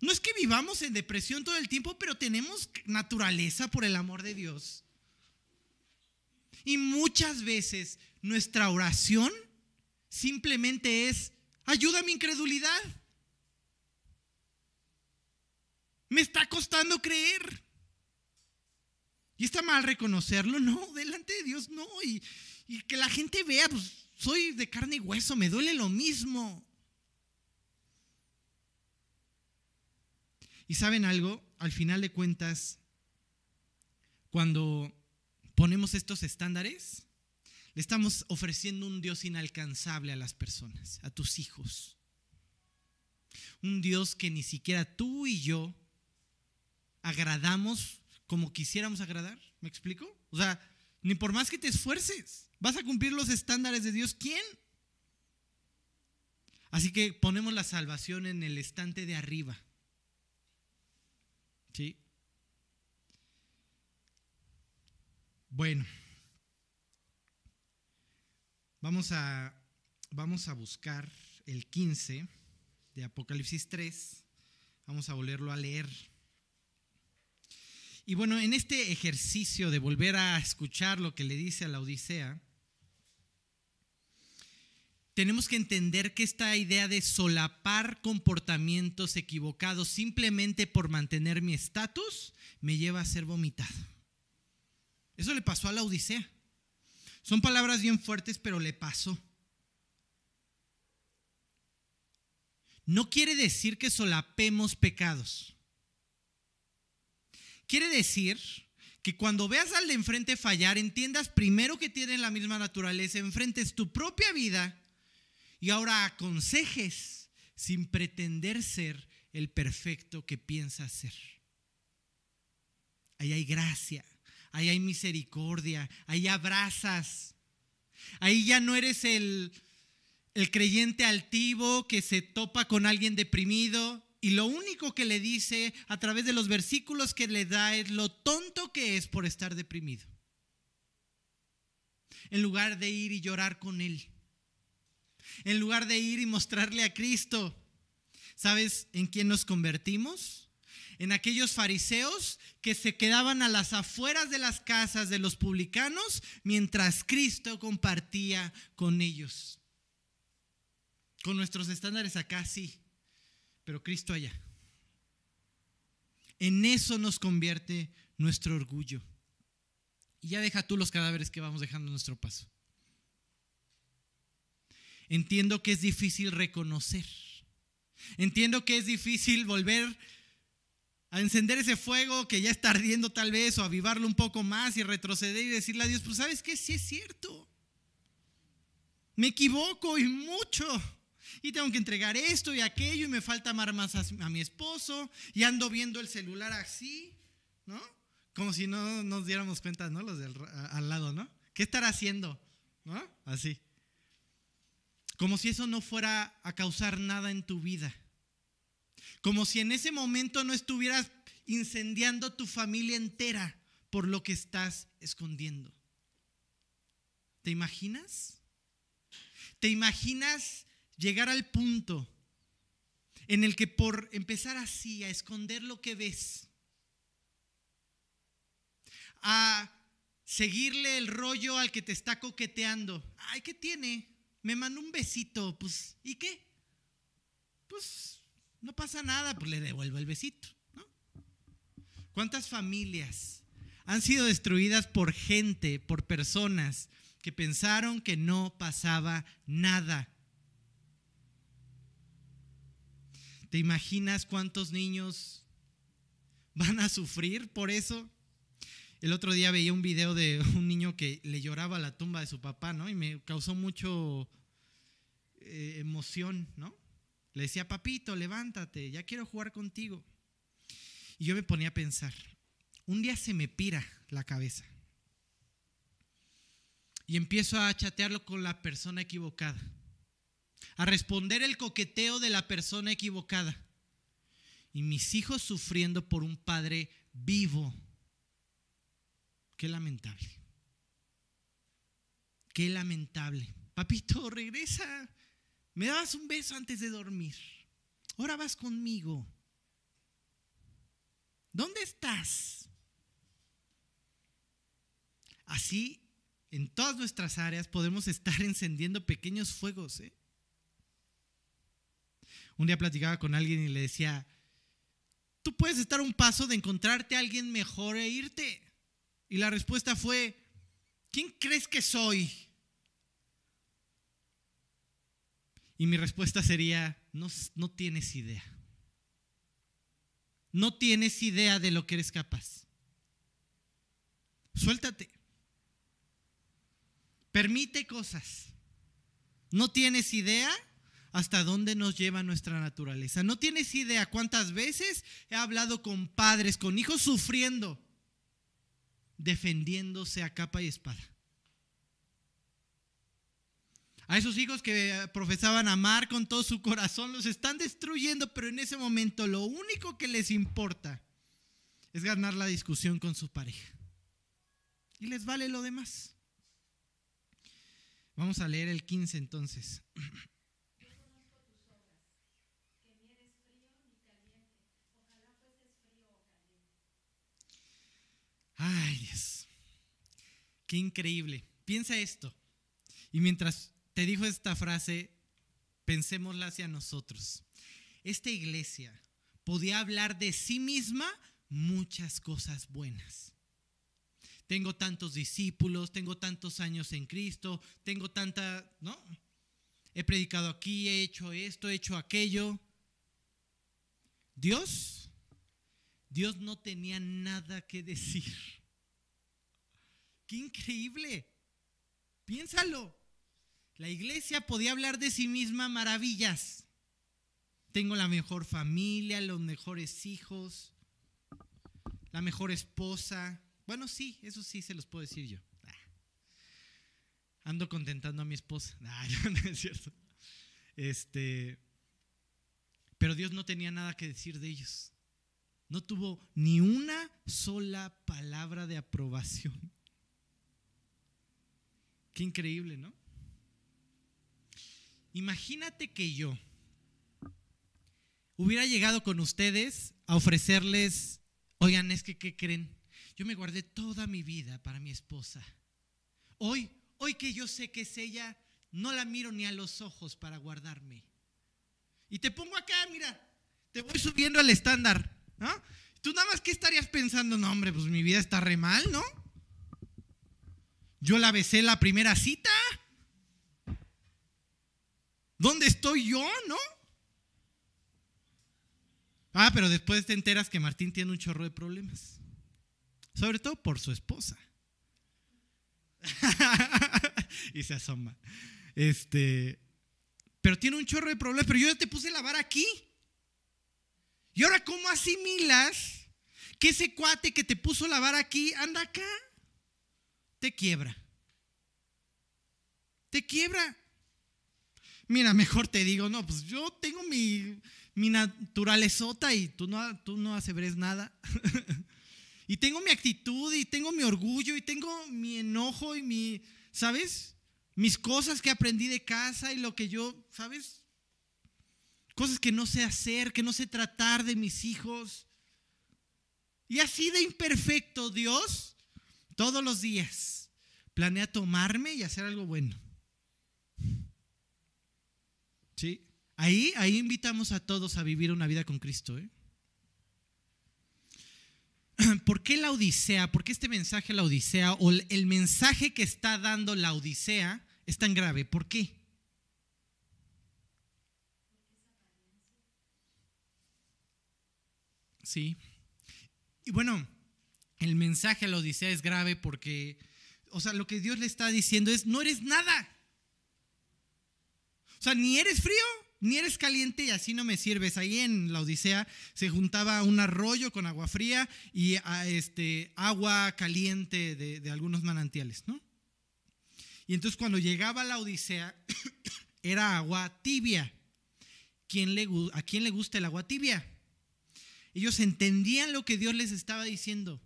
No es que vivamos en depresión todo el tiempo, pero tenemos naturaleza, por el amor de Dios. Y muchas veces nuestra oración simplemente es: ayuda a mi incredulidad. Me está costando creer. ¿Y está mal reconocerlo? No, delante de Dios no. Y que la gente vea, pues soy de carne y hueso, me duele lo mismo. ¿Y saben algo? Al final de cuentas, cuando ponemos estos estándares, le estamos ofreciendo un Dios inalcanzable a las personas, a tus hijos. Un Dios que ni siquiera tú y yo agradamos como quisiéramos agradar, ¿me explico? O sea, ni por más que te esfuerces, vas a cumplir los estándares de Dios, ¿quién? Así que ponemos la salvación en el estante de arriba, ¿sí? Bueno, vamos a buscar el 15 de Apocalipsis 3, vamos a volverlo a leer. Y bueno, en este ejercicio de volver a escuchar lo que le dice a la Odisea, tenemos que entender que esta idea de solapar comportamientos equivocados simplemente por mantener mi estatus me lleva a ser vomitado. Eso le pasó a la Odisea. Son palabras bien fuertes, pero le pasó. No quiere decir que solapemos pecados. Quiere decir que cuando veas al de enfrente fallar, entiendas primero que tienes la misma naturaleza, enfrentes tu propia vida y ahora aconsejes sin pretender ser el perfecto que piensas ser. Ahí hay gracia, ahí hay misericordia, ahí abrazas, ahí ya no eres el creyente altivo que se topa con alguien deprimido. Y lo único que le dice a través de los versículos que le da es lo tonto que es por estar deprimido. En lugar de ir y llorar con él. En lugar de ir y mostrarle a Cristo. ¿Sabes en quién nos convertimos? En aquellos fariseos que se quedaban a las afueras de las casas de los publicanos mientras Cristo compartía con ellos. Con nuestros estándares acá sí, pero Cristo allá. En eso nos convierte nuestro orgullo. Y ya deja tú los cadáveres que vamos dejando en nuestro paso. Entiendo que es difícil reconocer. Entiendo que es difícil volver a encender ese fuego que ya está ardiendo tal vez, o avivarlo un poco más y retroceder y decirle a Dios, pues ¿sabes qué? Sí es cierto. Me equivoco y mucho. Y tengo que entregar esto y aquello y me falta amar más a mi esposo y ando viendo el celular así, ¿no? Como si no nos diéramos cuenta, ¿no? Los del al lado, ¿no? ¿Qué estará haciendo? ¿No? Así. Como si eso no fuera a causar nada en tu vida. Como si en ese momento no estuvieras incendiando tu familia entera por lo que estás escondiendo. ¿Te imaginas? ¿Te imaginas llegar al punto en el que por empezar así a esconder lo que ves, a seguirle el rollo al que te está coqueteando? Ay, ¿qué tiene? Me mandó un besito, pues, ¿y qué? Pues no pasa nada, pues le devuelvo el besito, ¿no? ¿Cuántas familias han sido destruidas por gente, por personas que pensaron que no pasaba nada? ¿Te imaginas cuántos niños van a sufrir por eso? El otro día veía un video de un niño que le lloraba a la tumba de su papá, ¿no? Y me causó mucho emoción, ¿no? Le decía, papito, levántate, ya quiero jugar contigo. Y yo me ponía a pensar, un día se me pira la cabeza y empiezo a chatearlo con la persona equivocada, a responder el coqueteo de la persona equivocada, y mis hijos sufriendo por un padre vivo. Qué lamentable. Qué lamentable. Papito, regresa. Me dabas un beso antes de dormir. Ahora vas conmigo. ¿Dónde estás? Así, en todas nuestras áreas podemos estar encendiendo pequeños fuegos, ¿eh? Un día platicaba con alguien y le decía, tú puedes estar a un paso de encontrarte a alguien mejor e irte. Y la respuesta fue, ¿quién crees que soy? Y mi respuesta sería, no tienes idea. No tienes idea de lo que eres capaz. Suéltate. Permite cosas. No tienes idea hasta dónde nos lleva nuestra naturaleza. No tienes idea cuántas veces he hablado con padres, con hijos sufriendo, defendiéndose a capa y espada. A esos hijos que profesaban amar con todo su corazón, los están destruyendo, pero en ese momento lo único que les importa es ganar la discusión con su pareja. Y les vale lo demás. Vamos a leer el 15 entonces. Ay, Dios, qué increíble. Piensa esto. Y mientras te dijo esta frase, pensémosla hacia nosotros. Esta iglesia podía hablar de sí misma muchas cosas buenas. Tengo tantos discípulos, tengo tantos años en Cristo, tengo tanta, ¿no? He predicado aquí, he hecho esto, he hecho aquello. Dios no tenía nada que decir. ¡Qué increíble! Piénsalo. La iglesia podía hablar de sí misma maravillas. Tengo la mejor familia, los mejores hijos, la mejor esposa. Bueno, sí, eso sí se los puedo decir yo. Ando contentando a mi esposa. No es cierto. Pero Dios no tenía nada que decir de ellos. No tuvo ni una sola palabra de aprobación. Qué increíble, ¿no? Imagínate que yo hubiera llegado con ustedes a ofrecerles, oigan, es que, ¿qué creen? Yo me guardé toda mi vida para mi esposa. Hoy que yo sé que es ella, no la miro ni a los ojos para guardarme. Y te pongo acá, mira, te voy subiendo al estándar. ¿No? Tú nada más, ¿qué estarías pensando? No, hombre, pues mi vida está re mal, ¿no? Yo la besé la primera cita. ¿Dónde estoy yo, no? Ah, pero después te enteras que Martín tiene un chorro de problemas. Sobre todo por su esposa. Y se asoma. Pero tiene un chorro de problemas, pero yo ya te puse la vara aquí. Y ahora, ¿cómo asimilas que ese cuate que te puso la vara aquí, anda acá? Te quiebra. Te quiebra. Mira, mejor te digo, no, pues yo tengo mi naturalezota y tú no asebres nada. Y tengo mi actitud y tengo mi orgullo y tengo mi enojo y mi, ¿sabes? Mis cosas que aprendí de casa y lo que yo, ¿sabes? Cosas que no sé hacer, que no sé tratar de mis hijos. Y así de imperfecto Dios, todos los días, planea tomarme y hacer algo bueno. ¿Sí? Ahí invitamos a todos a vivir una vida con Cristo, ¿eh? ¿Por qué Laodicea? ¿Por qué este mensaje a Laodicea o el mensaje que está dando Laodicea es tan grave? ¿Por qué? Sí, y bueno, el mensaje a la Odisea es grave porque, o sea, lo que Dios le está diciendo es, no eres nada. O sea, ni eres frío, ni eres caliente y así no me sirves. Ahí en la Odisea se juntaba un arroyo con agua fría y agua caliente de algunos manantiales, ¿no? Y entonces cuando llegaba la Odisea era agua tibia. ¿A quién le gusta el agua tibia? Ellos entendían lo que Dios les estaba diciendo.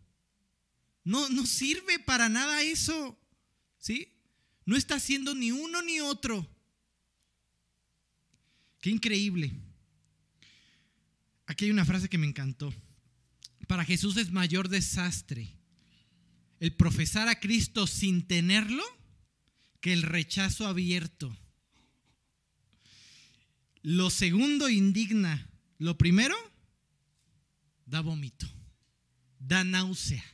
No, no sirve para nada eso, ¿sí? No está haciendo ni uno ni otro. Qué increíble. Aquí hay una frase que me encantó. Para Jesús es mayor desastre el profesar a Cristo sin tenerlo que el rechazo abierto. Lo segundo indigna, lo primero da vómito, da náusea,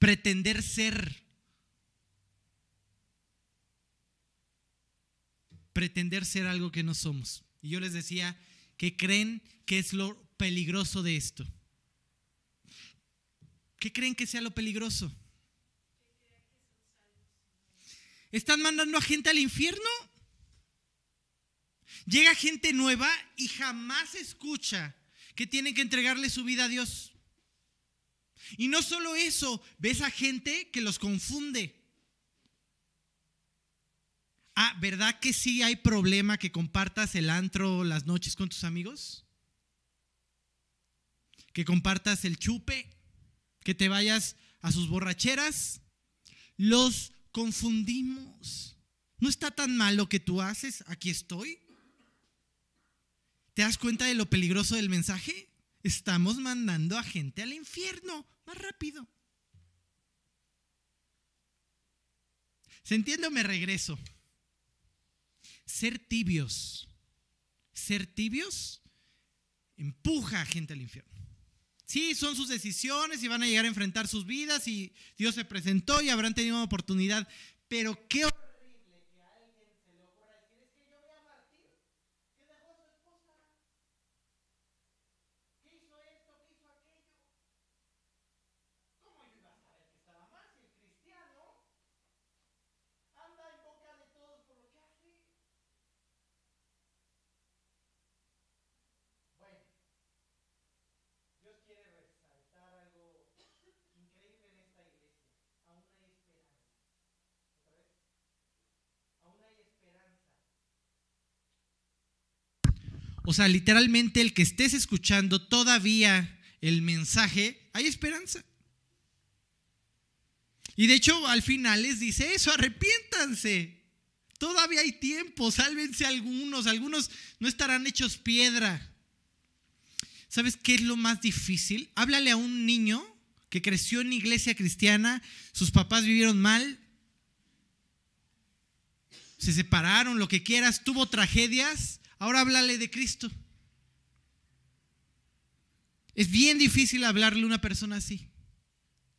pretender ser. Pretender ser algo que no somos. Y yo les decía que creen que es lo peligroso de esto. ¿Qué creen que sea lo peligroso? ¿Están mandando a gente al infierno? Llega gente nueva y jamás escucha que tienen que entregarle su vida a Dios. Y no solo eso, ves a gente que los confunde. Ah, ¿verdad que sí hay problema que compartas el antro las noches con tus amigos? Que compartas el chupe, que te vayas a sus borracheras. Los confundimos. No está tan mal lo que tú haces, aquí estoy. ¿Te das cuenta de lo peligroso del mensaje? Estamos mandando a gente al infierno más rápido. ¿Se entiende o me regreso? Ser tibios. Ser tibios empuja a gente al infierno. Sí, son sus decisiones y van a llegar a enfrentar sus vidas y Dios se presentó y habrán tenido una oportunidad. Pero qué o sea, literalmente el que estés escuchando todavía el mensaje, hay esperanza. Y de hecho al final les dice eso, arrepiéntanse. Todavía hay tiempo, sálvense algunos. Algunos no estarán hechos piedra. ¿Sabes qué es lo más difícil? Háblale a un niño que creció en iglesia cristiana, sus papás vivieron mal, se separaron, lo que quieras, tuvo tragedias. Ahora háblale de Cristo. Es bien difícil hablarle a una persona así.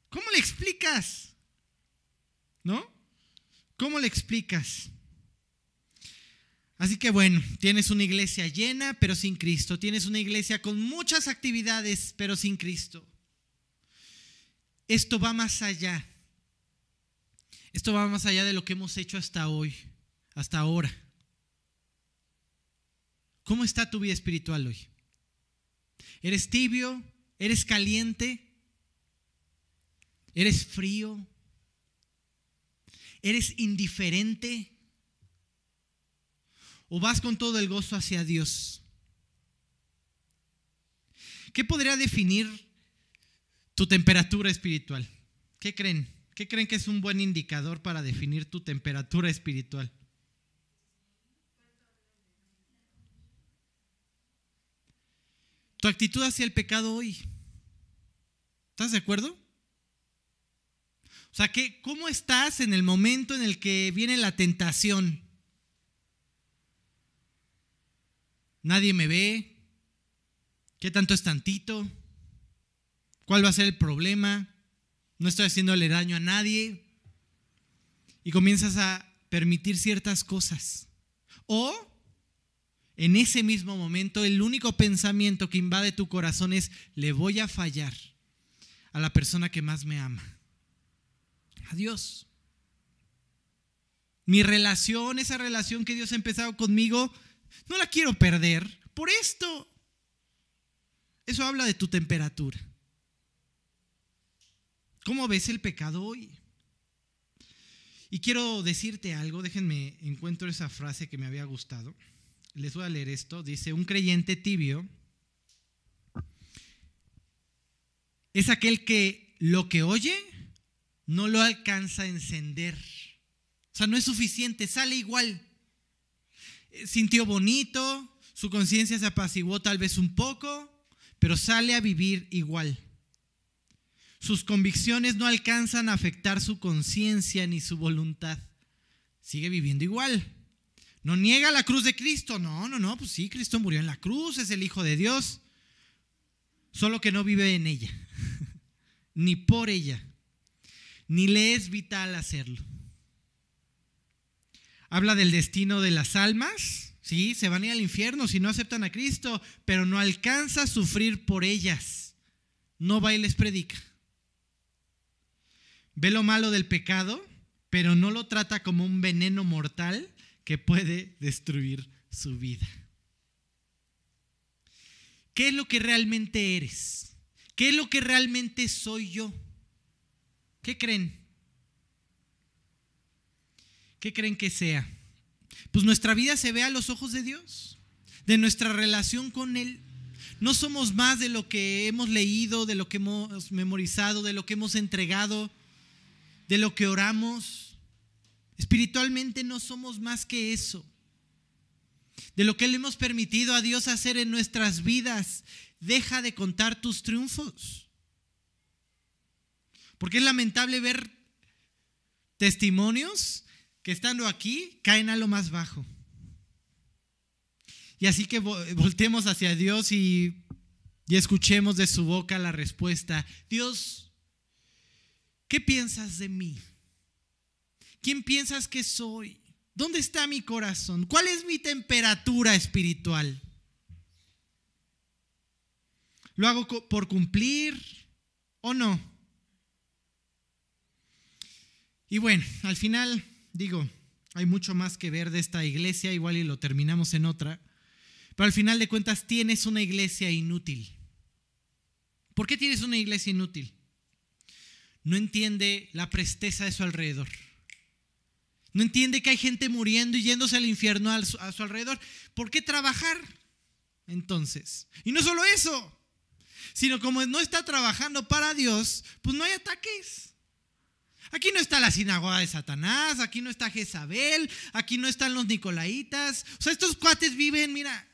¿Cómo le explicas? ¿No? ¿Cómo le explicas? Así que bueno, tienes una iglesia llena pero sin Cristo. Tienes una iglesia con muchas actividades pero sin Cristo. Esto va más allá. Esto va más allá de lo que hemos hecho hasta hoy, hasta ahora. ¿Cómo está tu vida espiritual hoy? ¿Eres tibio? ¿Eres caliente? ¿Eres frío? ¿Eres indiferente? ¿O vas con todo el gozo hacia Dios? ¿Qué podría definir tu temperatura espiritual? ¿Qué creen? ¿Qué creen que es un buen indicador para definir tu temperatura espiritual? Tu actitud hacia el pecado hoy. ¿Estás de acuerdo? O sea, ¿cómo estás en el momento en el que viene la tentación? Nadie me ve. ¿Qué tanto es tantito? ¿Cuál va a ser el problema? No estoy haciéndole daño a nadie. Y comienzas a permitir ciertas cosas. O en ese mismo momento, el único pensamiento que invade tu corazón es, le voy a fallar. a la persona que más me ama, a Dios. Mi relación, esa relación que Dios ha empezado conmigo, no la quiero perder por esto. Eso habla de tu temperatura. ¿Cómo ves el pecado hoy? Y quiero decirte algo, déjenme, encuentro esa frase que me había gustado. Les voy a leer esto, dice: un creyente tibio es aquel que lo que oye no lo alcanza a encender. O sea, no es suficiente, sale igual. Sintió bonito, su conciencia se apaciguó tal vez un poco, pero sale a vivir igual. Sus convicciones no alcanzan a afectar su conciencia ni su voluntad. Sigue viviendo igual. No niega la cruz de Cristo. No, pues sí, Cristo murió en la cruz, es el Hijo de Dios. Solo que no vive en ella, ni por ella, ni le es vital hacerlo. Habla del destino de las almas. Sí, se van a ir al infierno si no aceptan a Cristo, pero no alcanza a sufrir por ellas. No va y les predica. Ve lo malo del pecado, pero no lo trata como un veneno mortal que puede destruir su vida. ¿Qué es lo que realmente eres? ¿Qué es lo que realmente soy yo? ¿Qué creen? ¿Qué creen que sea? Pues nuestra vida se ve a los ojos de Dios, de nuestra relación con Él. No somos más de lo que hemos leído, de lo que hemos memorizado, de lo que hemos entregado, de lo que oramos. Espiritualmente no somos más que eso, de lo que le hemos permitido a Dios hacer en nuestras vidas. Deja de contar tus triunfos, porque es lamentable ver testimonios que estando aquí caen a lo más bajo. Y así que voltemos hacia Dios y escuchemos de su boca la respuesta: Dios, ¿qué piensas de mí? ¿Quién piensas que soy? ¿Dónde está mi corazón? ¿Cuál es mi temperatura espiritual? ¿Lo hago por cumplir o no? Y bueno, al final, digo, hay mucho más que ver de esta iglesia, igual y lo terminamos en otra, pero al final de cuentas tienes una iglesia inútil. ¿Por qué tienes una iglesia inútil? No entiende la presteza de su alrededor. No entiende que hay gente muriendo y yéndose al infierno a su alrededor. ¿Por qué trabajar entonces? Y no solo eso, sino como no está trabajando para Dios, pues no hay ataques. Aquí no está la sinagoga de Satanás, aquí no está Jezabel, aquí no están los nicolaitas. O sea, estos cuates viven, mira,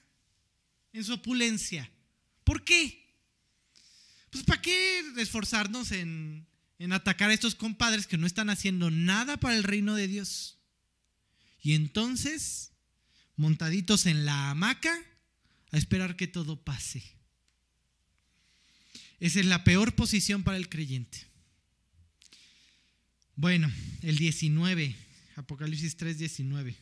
en su opulencia. ¿Por qué? Pues ¿para qué esforzarnos en atacar a estos compadres que no están haciendo nada para el reino de Dios? Y entonces, montaditos en la hamaca, a esperar que todo pase. Esa es la peor posición para el creyente. Bueno, el 19, Apocalipsis 3:19.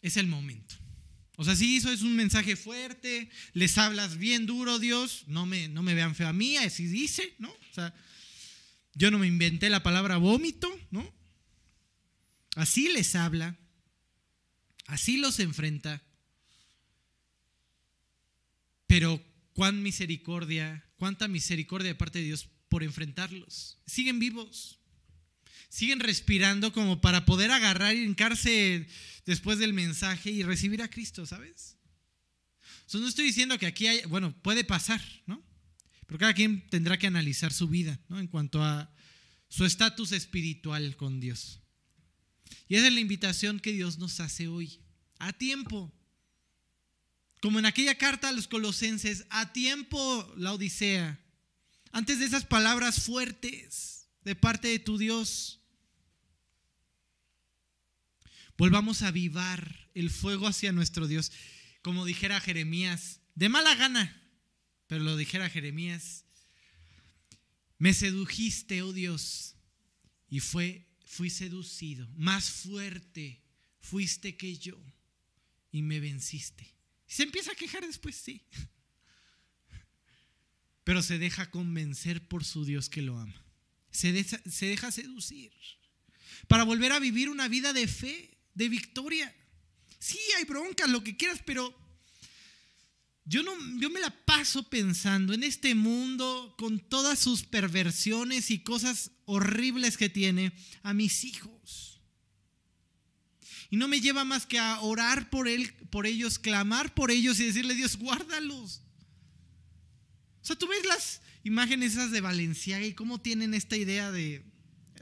Es el momento. O sea, sí, eso es un mensaje fuerte, les hablas bien duro, Dios, no me vean feo a mí, así dice, ¿no? O sea, yo no me inventé la palabra vómito, ¿no? Así les habla, así los enfrenta. Pero cuánta misericordia de parte de Dios por enfrentarlos. Siguen vivos. Siguen respirando como para poder agarrar y hincarse después del mensaje y recibir a Cristo, ¿sabes? Entonces, no estoy diciendo que aquí hay, bueno, puede pasar, ¿no? Pero cada quien tendrá que analizar su vida, ¿no? En cuanto a su estatus espiritual con Dios. Y esa es la invitación que Dios nos hace hoy, a tiempo. Como en aquella carta a los Colosenses, a tiempo, Laodicea, antes de esas palabras fuertes de parte de tu Dios. Volvamos a avivar el fuego hacia nuestro Dios. Como dijera Jeremías, de mala gana, pero lo dijera Jeremías: Me sedujiste, oh Dios, y fui seducido. Más fuerte fuiste que yo y me venciste. Se empieza a quejar después, sí. Pero se deja convencer por su Dios que lo ama. Se deja seducir para volver a vivir una vida de fe, de victoria. Sí, hay broncas, lo que quieras, pero yo me la paso pensando en este mundo con todas sus perversiones y cosas horribles que tiene a mis hijos. Y no me lleva más que a orar por ellos, clamar por ellos y decirle: Dios, guárdalos. O sea, tú ves las imágenes esas de Valencia y cómo tienen esta idea de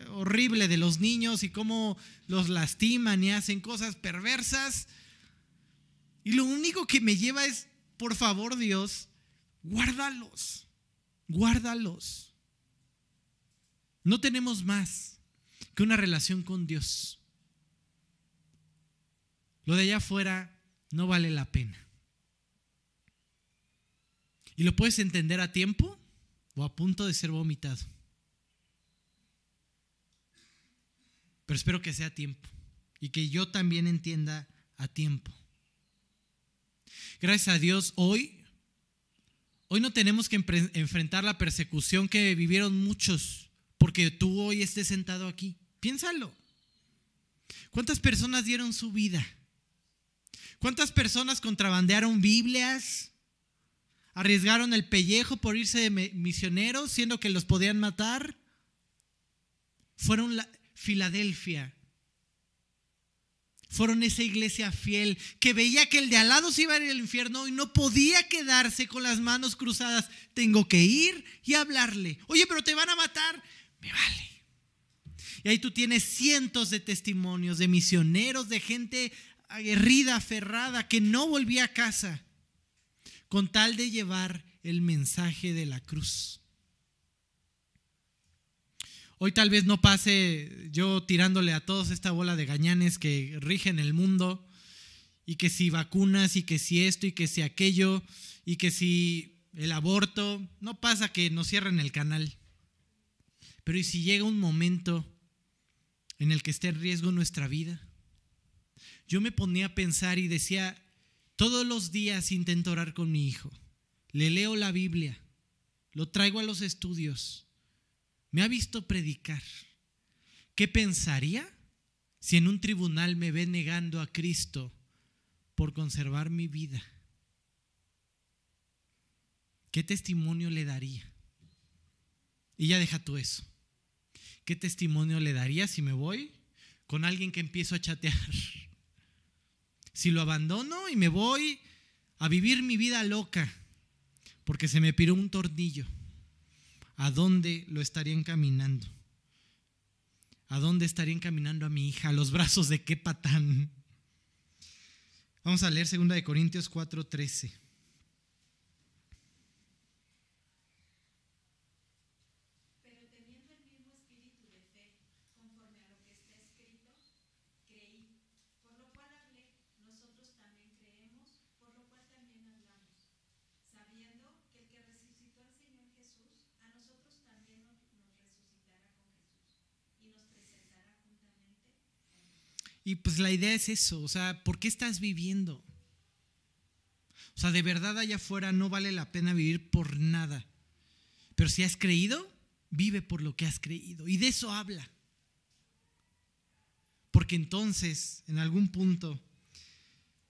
horrible de los niños y cómo los lastiman y hacen cosas perversas. Y lo único que me lleva es: por favor, Dios, guárdalos, guárdalos. No tenemos más que una relación con Dios. Lo de allá afuera no vale la pena. ¿Y lo puedes entender a tiempo o a punto de ser vomitado? Pero espero que sea a tiempo y que yo también entienda a tiempo. Gracias a Dios, hoy no tenemos que enfrentar la persecución que vivieron muchos porque tú hoy estés sentado aquí. Piénsalo. ¿Cuántas personas dieron su vida? ¿Cuántas personas contrabandearon Biblias? Arriesgaron el pellejo por irse de misioneros, siendo que los podían matar. Fueron Filadelfia. Fueron esa iglesia fiel que veía que el de al lado se iba a ir al infierno y no podía quedarse con las manos cruzadas. Tengo que ir y hablarle. Oye, pero te van a matar. Me vale. Y ahí tú tienes cientos de testimonios de misioneros, de gente aguerrida, aferrada, que no volvía a casa con tal de llevar el mensaje de la cruz. Hoy tal vez no pase yo tirándole a todos esta bola de gañanes que rigen el mundo, y que si vacunas, y que si esto, y que si aquello, y que si el aborto, no pasa que nos cierren el canal. Pero ¿y si llega un momento en el que esté en riesgo nuestra vida? Yo me ponía a pensar y decía: todos los días intento orar con mi hijo, le leo la Biblia, lo traigo a los estudios, me ha visto predicar. ¿Qué pensaría si en un tribunal me ve negando a Cristo por conservar mi vida? ¿Qué testimonio le daría? Y ya deja tú eso. ¿Qué testimonio le daría si me voy con alguien que empiezo a chatear? Si lo abandono y me voy a vivir mi vida loca porque se me piró un tornillo, ¿a dónde lo estaría encaminando? ¿A dónde estaría encaminando a mi hija? ¿A los brazos de qué patán? Vamos a leer 2 Corintios 4:13. Y pues la idea es eso, o sea, ¿por qué estás viviendo? O sea, de verdad allá afuera no vale la pena vivir por nada. Pero si has creído, vive por lo que has creído. Y de eso habla. Porque entonces, en algún punto,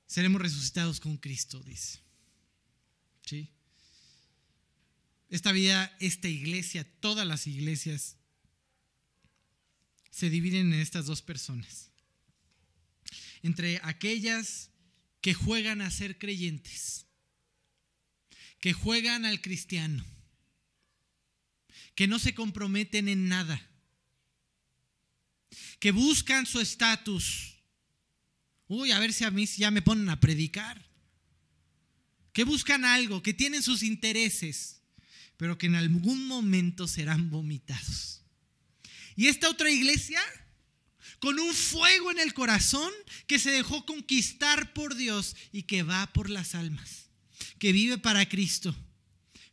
seremos resucitados con Cristo, dice. ¿Sí? Esta vida, esta iglesia, todas las iglesias se dividen en estas dos personas. Entre aquellas que juegan a ser creyentes, que juegan al cristiano, que no se comprometen en nada, que buscan su estatus. Uy, a ver si a mí ya me ponen a predicar. Que buscan algo, que tienen sus intereses, pero que en algún momento serán vomitados. Y esta otra iglesia, con un fuego en el corazón, que se dejó conquistar por Dios y que va por las almas, que vive para Cristo.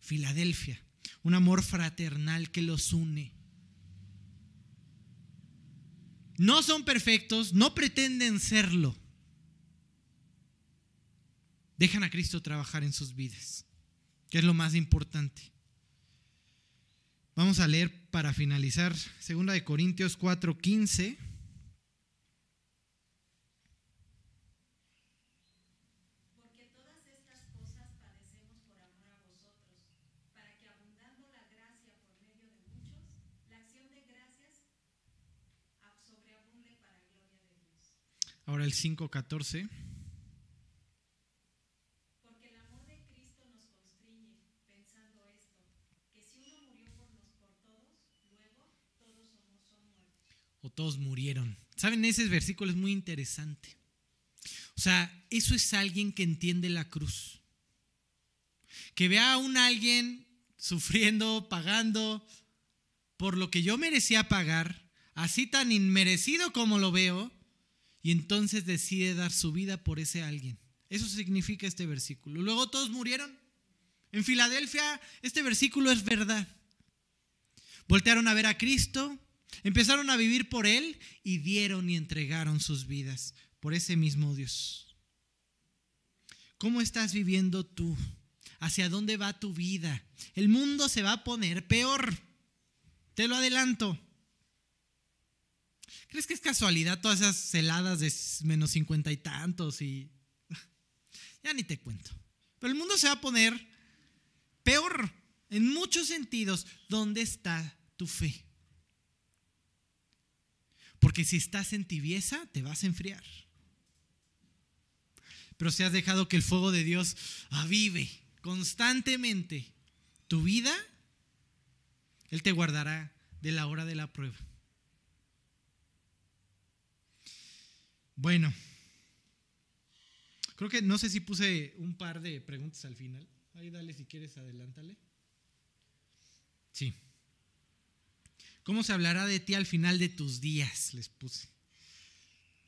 Filadelfia, un amor fraternal que los une. No son perfectos, no pretenden serlo. Dejan a Cristo trabajar en sus vidas, que es lo más importante. Vamos a leer para finalizar 2 Corintios 4:15. Porque todas estas cosas padecemos por amor a vosotros, para que abundando la gracia por medio de muchos, la acción de gracias sobreabunde para la gloria de Dios. Ahora el 5:14. O todos murieron. ¿Saben? Ese versículo es muy interesante. O sea, eso es alguien que entiende la cruz. Que vea a alguien sufriendo, pagando por lo que yo merecía pagar, así tan inmerecido como lo veo, y entonces decide dar su vida por ese alguien. Eso significa este versículo. Luego todos murieron. En Filadelfia, este versículo es verdad. Voltearon a ver a Cristo. Empezaron a vivir por Él y dieron y entregaron sus vidas por ese mismo Dios. ¿Cómo estás viviendo tú? ¿Hacia dónde va tu vida? El mundo se va a poner peor. Te lo adelanto. ¿Crees que es casualidad todas esas heladas de -50 y tantos? Y ya ni te cuento. Pero el mundo se va a poner peor en muchos sentidos. ¿Dónde está tu fe? Porque si estás en tibieza, te vas a enfriar. Pero si has dejado que el fuego de Dios avive constantemente tu vida, Él te guardará de la hora de la prueba. Bueno, creo que no sé si puse un par de preguntas al final. Ahí dale si quieres, adelántale. Sí. ¿Cómo se hablará de ti al final de tus días? Les puse.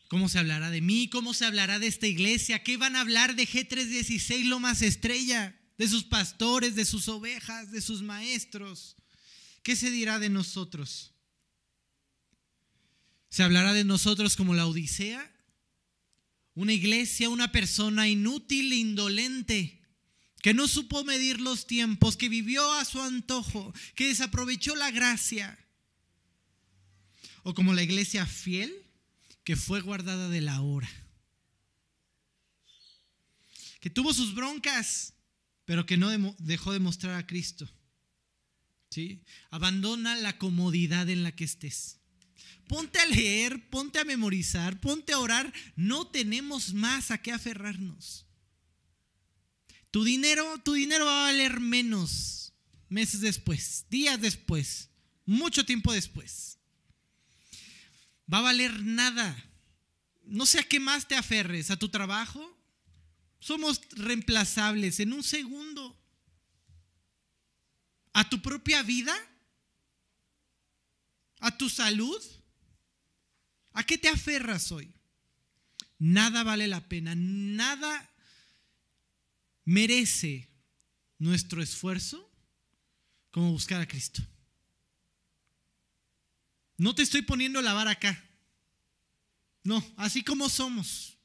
¿Cómo se hablará de mí? ¿Cómo se hablará de esta iglesia? ¿Qué van a hablar de G316 Lomas Estrella? De sus pastores, de sus ovejas, de sus maestros. ¿Qué se dirá de nosotros? ¿Se hablará de nosotros como la Odisea? Una iglesia, una persona inútil e indolente, que no supo medir los tiempos, que vivió a su antojo, que desaprovechó la gracia. O como la iglesia fiel que fue guardada de la hora. Que tuvo sus broncas, pero que no dejó de mostrar a Cristo. ¿Sí? Abandona la comodidad en la que estés. Ponte a leer, ponte a memorizar, ponte a orar. No tenemos más a qué aferrarnos. Tu dinero va a valer menos meses después, días después, mucho tiempo después. Va a valer nada. No sé a qué más te aferres, a tu trabajo. Somos reemplazables en un segundo. A tu propia vida, a tu salud. ¿A qué te aferras hoy? Nada vale la pena, nada merece nuestro esfuerzo como buscar a Cristo. No te estoy poniendo la vara acá. No, así como somos.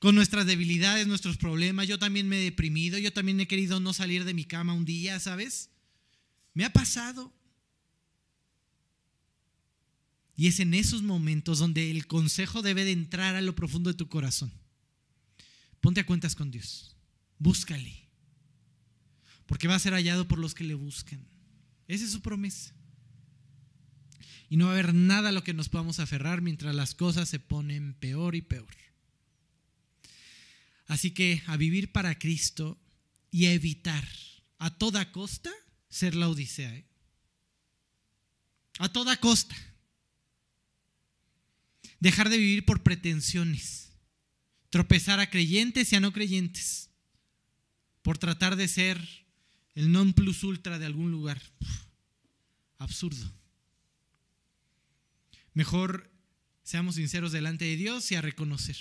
Con nuestras debilidades, nuestros problemas. Yo también me he deprimido. Yo también he querido no salir de mi cama un día, ¿sabes? Me ha pasado. Y es en esos momentos donde el consejo debe de entrar a lo profundo de tu corazón. Ponte a cuentas con Dios. Búscale. Porque va a ser hallado por los que le buscan. Esa es su promesa. Y no va a haber nada a lo que nos podamos aferrar mientras las cosas se ponen peor y peor. Así que a vivir para Cristo y a evitar a toda costa ser la Odisea. ¿Eh? A toda costa. Dejar de vivir por pretensiones. Tropezar a creyentes y a no creyentes. Por tratar de ser el non plus ultra de algún lugar. Uf, absurdo. Mejor seamos sinceros delante de Dios y a reconocer.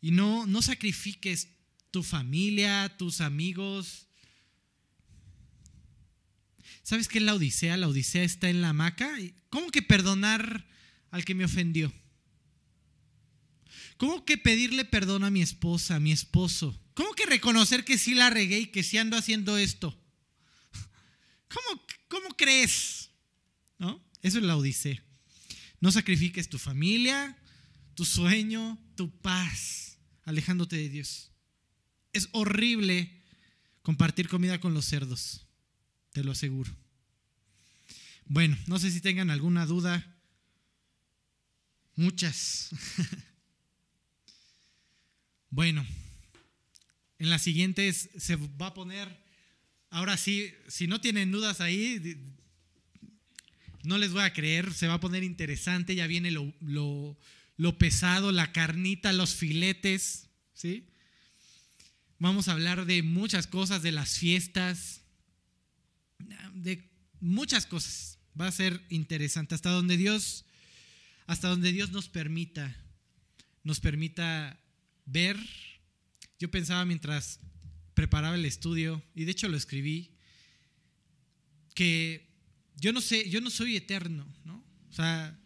Y no sacrifiques tu familia, tus amigos, ¿Sabes qué es la odisea? La odisea está en la hamaca. ¿Cómo que perdonar al que me ofendió? ¿Cómo que pedirle perdón a mi esposa, a mi esposo? ¿Cómo que reconocer que sí la regué y que sí ando haciendo esto? ¿Cómo crees? ¿No? Eso es la odisea. No sacrifiques tu familia, tu sueño, tu paz, alejándote de Dios. Es horrible compartir comida con los cerdos, te lo aseguro. Bueno, no sé si tengan alguna duda. Muchas. Bueno, en las siguientes se va a poner, ahora sí, si no tienen dudas ahí, no les voy a creer, se va a poner interesante, ya viene lo pesado, la carnita, los filetes, ¿sí? Vamos a hablar de muchas cosas, de las fiestas, de muchas cosas. Va a ser interesante hasta donde Dios nos permita ver. Yo pensaba mientras preparaba el estudio, y de hecho lo escribí, que yo no sé, yo no soy eterno, ¿no? O sea,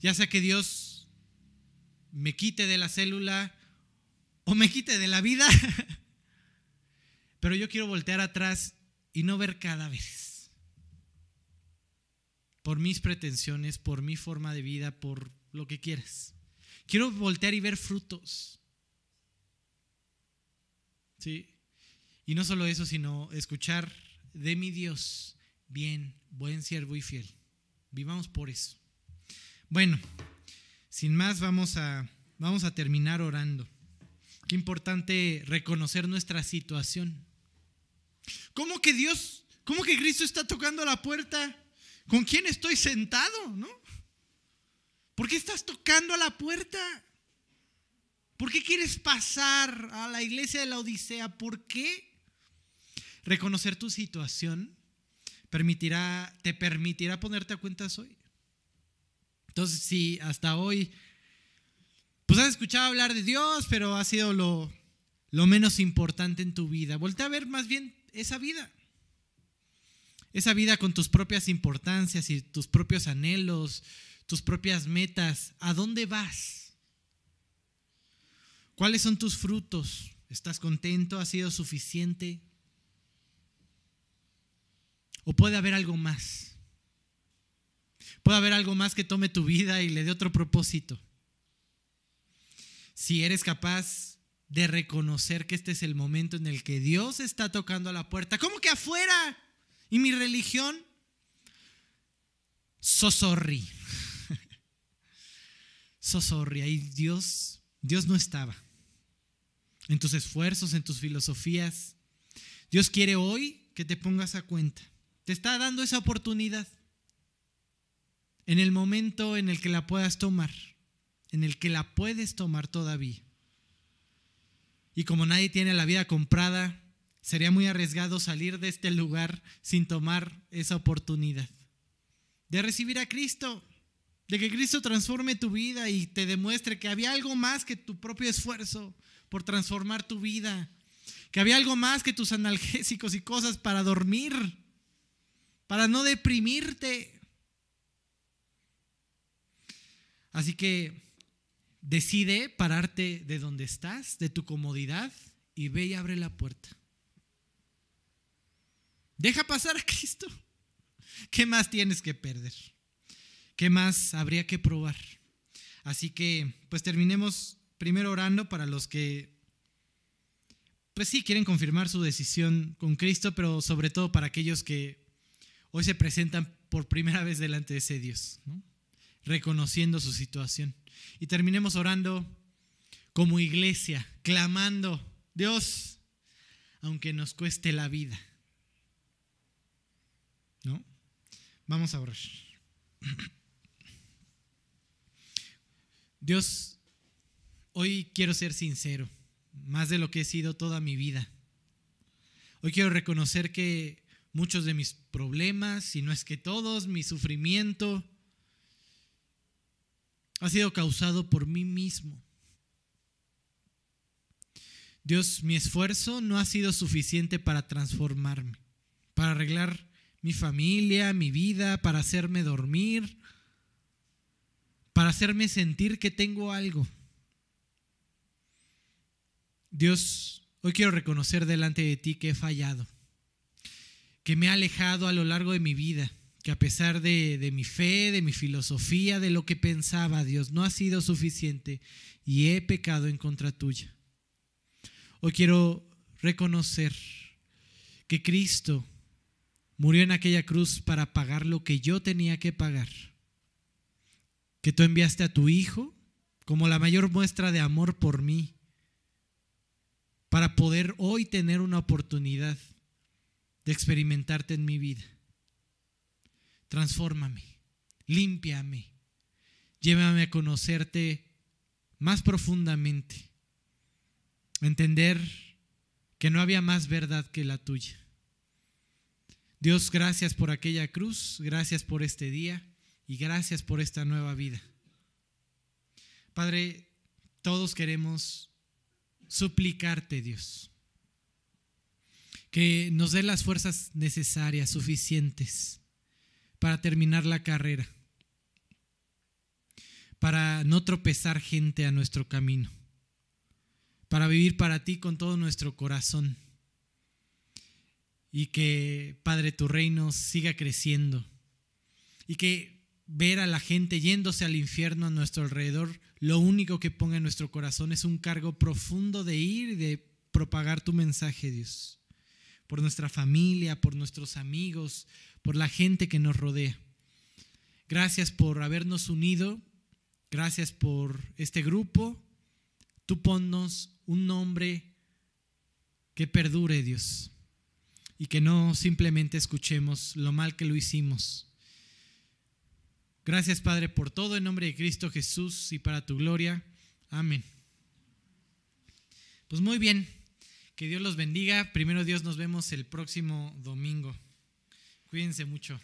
ya sea que Dios me quite de la célula o me quite de la vida, pero yo quiero voltear atrás y no ver cadáveres. Por mis pretensiones, por mi forma de vida, por lo que quieras. Quiero voltear y ver frutos. ¿Sí? Y no solo eso, sino escuchar de mi Dios, bien, buen siervo y fiel. Vivamos por eso. Bueno, sin más vamos a terminar orando. Qué importante reconocer nuestra situación. ¿Cómo que Dios, cómo que Cristo está tocando la puerta? ¿Con quién estoy sentado? ¿No? ¿Por qué estás tocando a la puerta? ¿Por qué quieres pasar a la iglesia de la Odisea? ¿Por qué? Reconocer tu situación te permitirá ponerte a cuentas hoy. Entonces, si hasta hoy pues has escuchado hablar de Dios, pero ha sido lo menos importante en tu vida, voltea a ver más bien esa vida con tus propias importancias y tus propios anhelos, tus propias metas. ¿A dónde vas? ¿Cuáles son tus frutos? ¿Estás contento? ¿Ha sido suficiente? ¿O puede haber algo más? Puede haber algo más que tome tu vida y le dé otro propósito. Si eres capaz de reconocer que este es el momento en el que Dios está tocando a la puerta. ¿Cómo que afuera? ¿Y mi religión? Sosorri. Sosorri. Ahí Dios no estaba en tus esfuerzos, en tus filosofías. Dios quiere hoy que te pongas a cuenta. Te está dando esa oportunidad en el momento en el que la puedas tomar, en el que la puedes tomar todavía. Y como nadie tiene la vida comprada, sería muy arriesgado salir de este lugar sin tomar esa oportunidad de recibir a Cristo. De que Cristo transforme tu vida y te demuestre que había algo más que tu propio esfuerzo por transformar tu vida. Que había algo más que tus analgésicos y cosas para dormir, para no deprimirte. Así que decide pararte de donde estás, de tu comodidad, y ve y abre la puerta. Deja pasar a Cristo. ¿Qué más tienes que perder? ¿Qué más habría que probar? Así que pues terminemos primero orando para los que pues sí quieren confirmar su decisión con Cristo, pero sobre todo para aquellos que hoy se presentan por primera vez delante de ese Dios, ¿no? Reconociendo su situación. Y terminemos orando como iglesia, clamando, Dios, aunque nos cueste la vida, ¿no? Vamos a orar. Dios, hoy quiero ser sincero, más de lo que he sido toda mi vida. Hoy quiero reconocer que muchos de mis problemas, si no es que todos, mi sufrimiento, ha sido causado por mí mismo. Dios, mi esfuerzo no ha sido suficiente para transformarme, para arreglar mi familia, mi vida, para hacerme dormir, para hacerme sentir que tengo algo. Dios, hoy quiero reconocer delante de ti que he fallado, que me he alejado a lo largo de mi vida, que a pesar de mi fe, de mi filosofía, de lo que pensaba, Dios, no ha sido suficiente y he pecado en contra tuya. Hoy quiero reconocer que Cristo murió en aquella cruz para pagar lo que yo tenía que pagar, que tú enviaste a tu Hijo como la mayor muestra de amor por mí, para poder hoy tener una oportunidad de experimentarte en mi vida. Transfórmame, límpiame, llévame a conocerte más profundamente, a entender que no había más verdad que la tuya. Dios, gracias por aquella cruz, gracias por este día y gracias por esta nueva vida. Padre, todos queremos suplicarte, Dios, que nos dé las fuerzas necesarias, suficientes, para terminar la carrera, para no tropezar gente a nuestro camino, para vivir para ti con todo nuestro corazón y que, Padre, tu reino siga creciendo y que ver a la gente yéndose al infierno a nuestro alrededor, lo único que ponga en nuestro corazón es un cargo profundo de ir y de propagar tu mensaje, Dios, por nuestra familia, por nuestros amigos, por la gente que nos rodea. Gracias por habernos unido, gracias por este grupo. Tú ponnos un nombre que perdure, Dios, y que no simplemente escuchemos lo mal que lo hicimos. Gracias, Padre, por todo en nombre de Cristo Jesús y para tu gloria. Amén. Pues muy bien. Que Dios los bendiga. Primero Dios, nos vemos el próximo domingo. Cuídense mucho.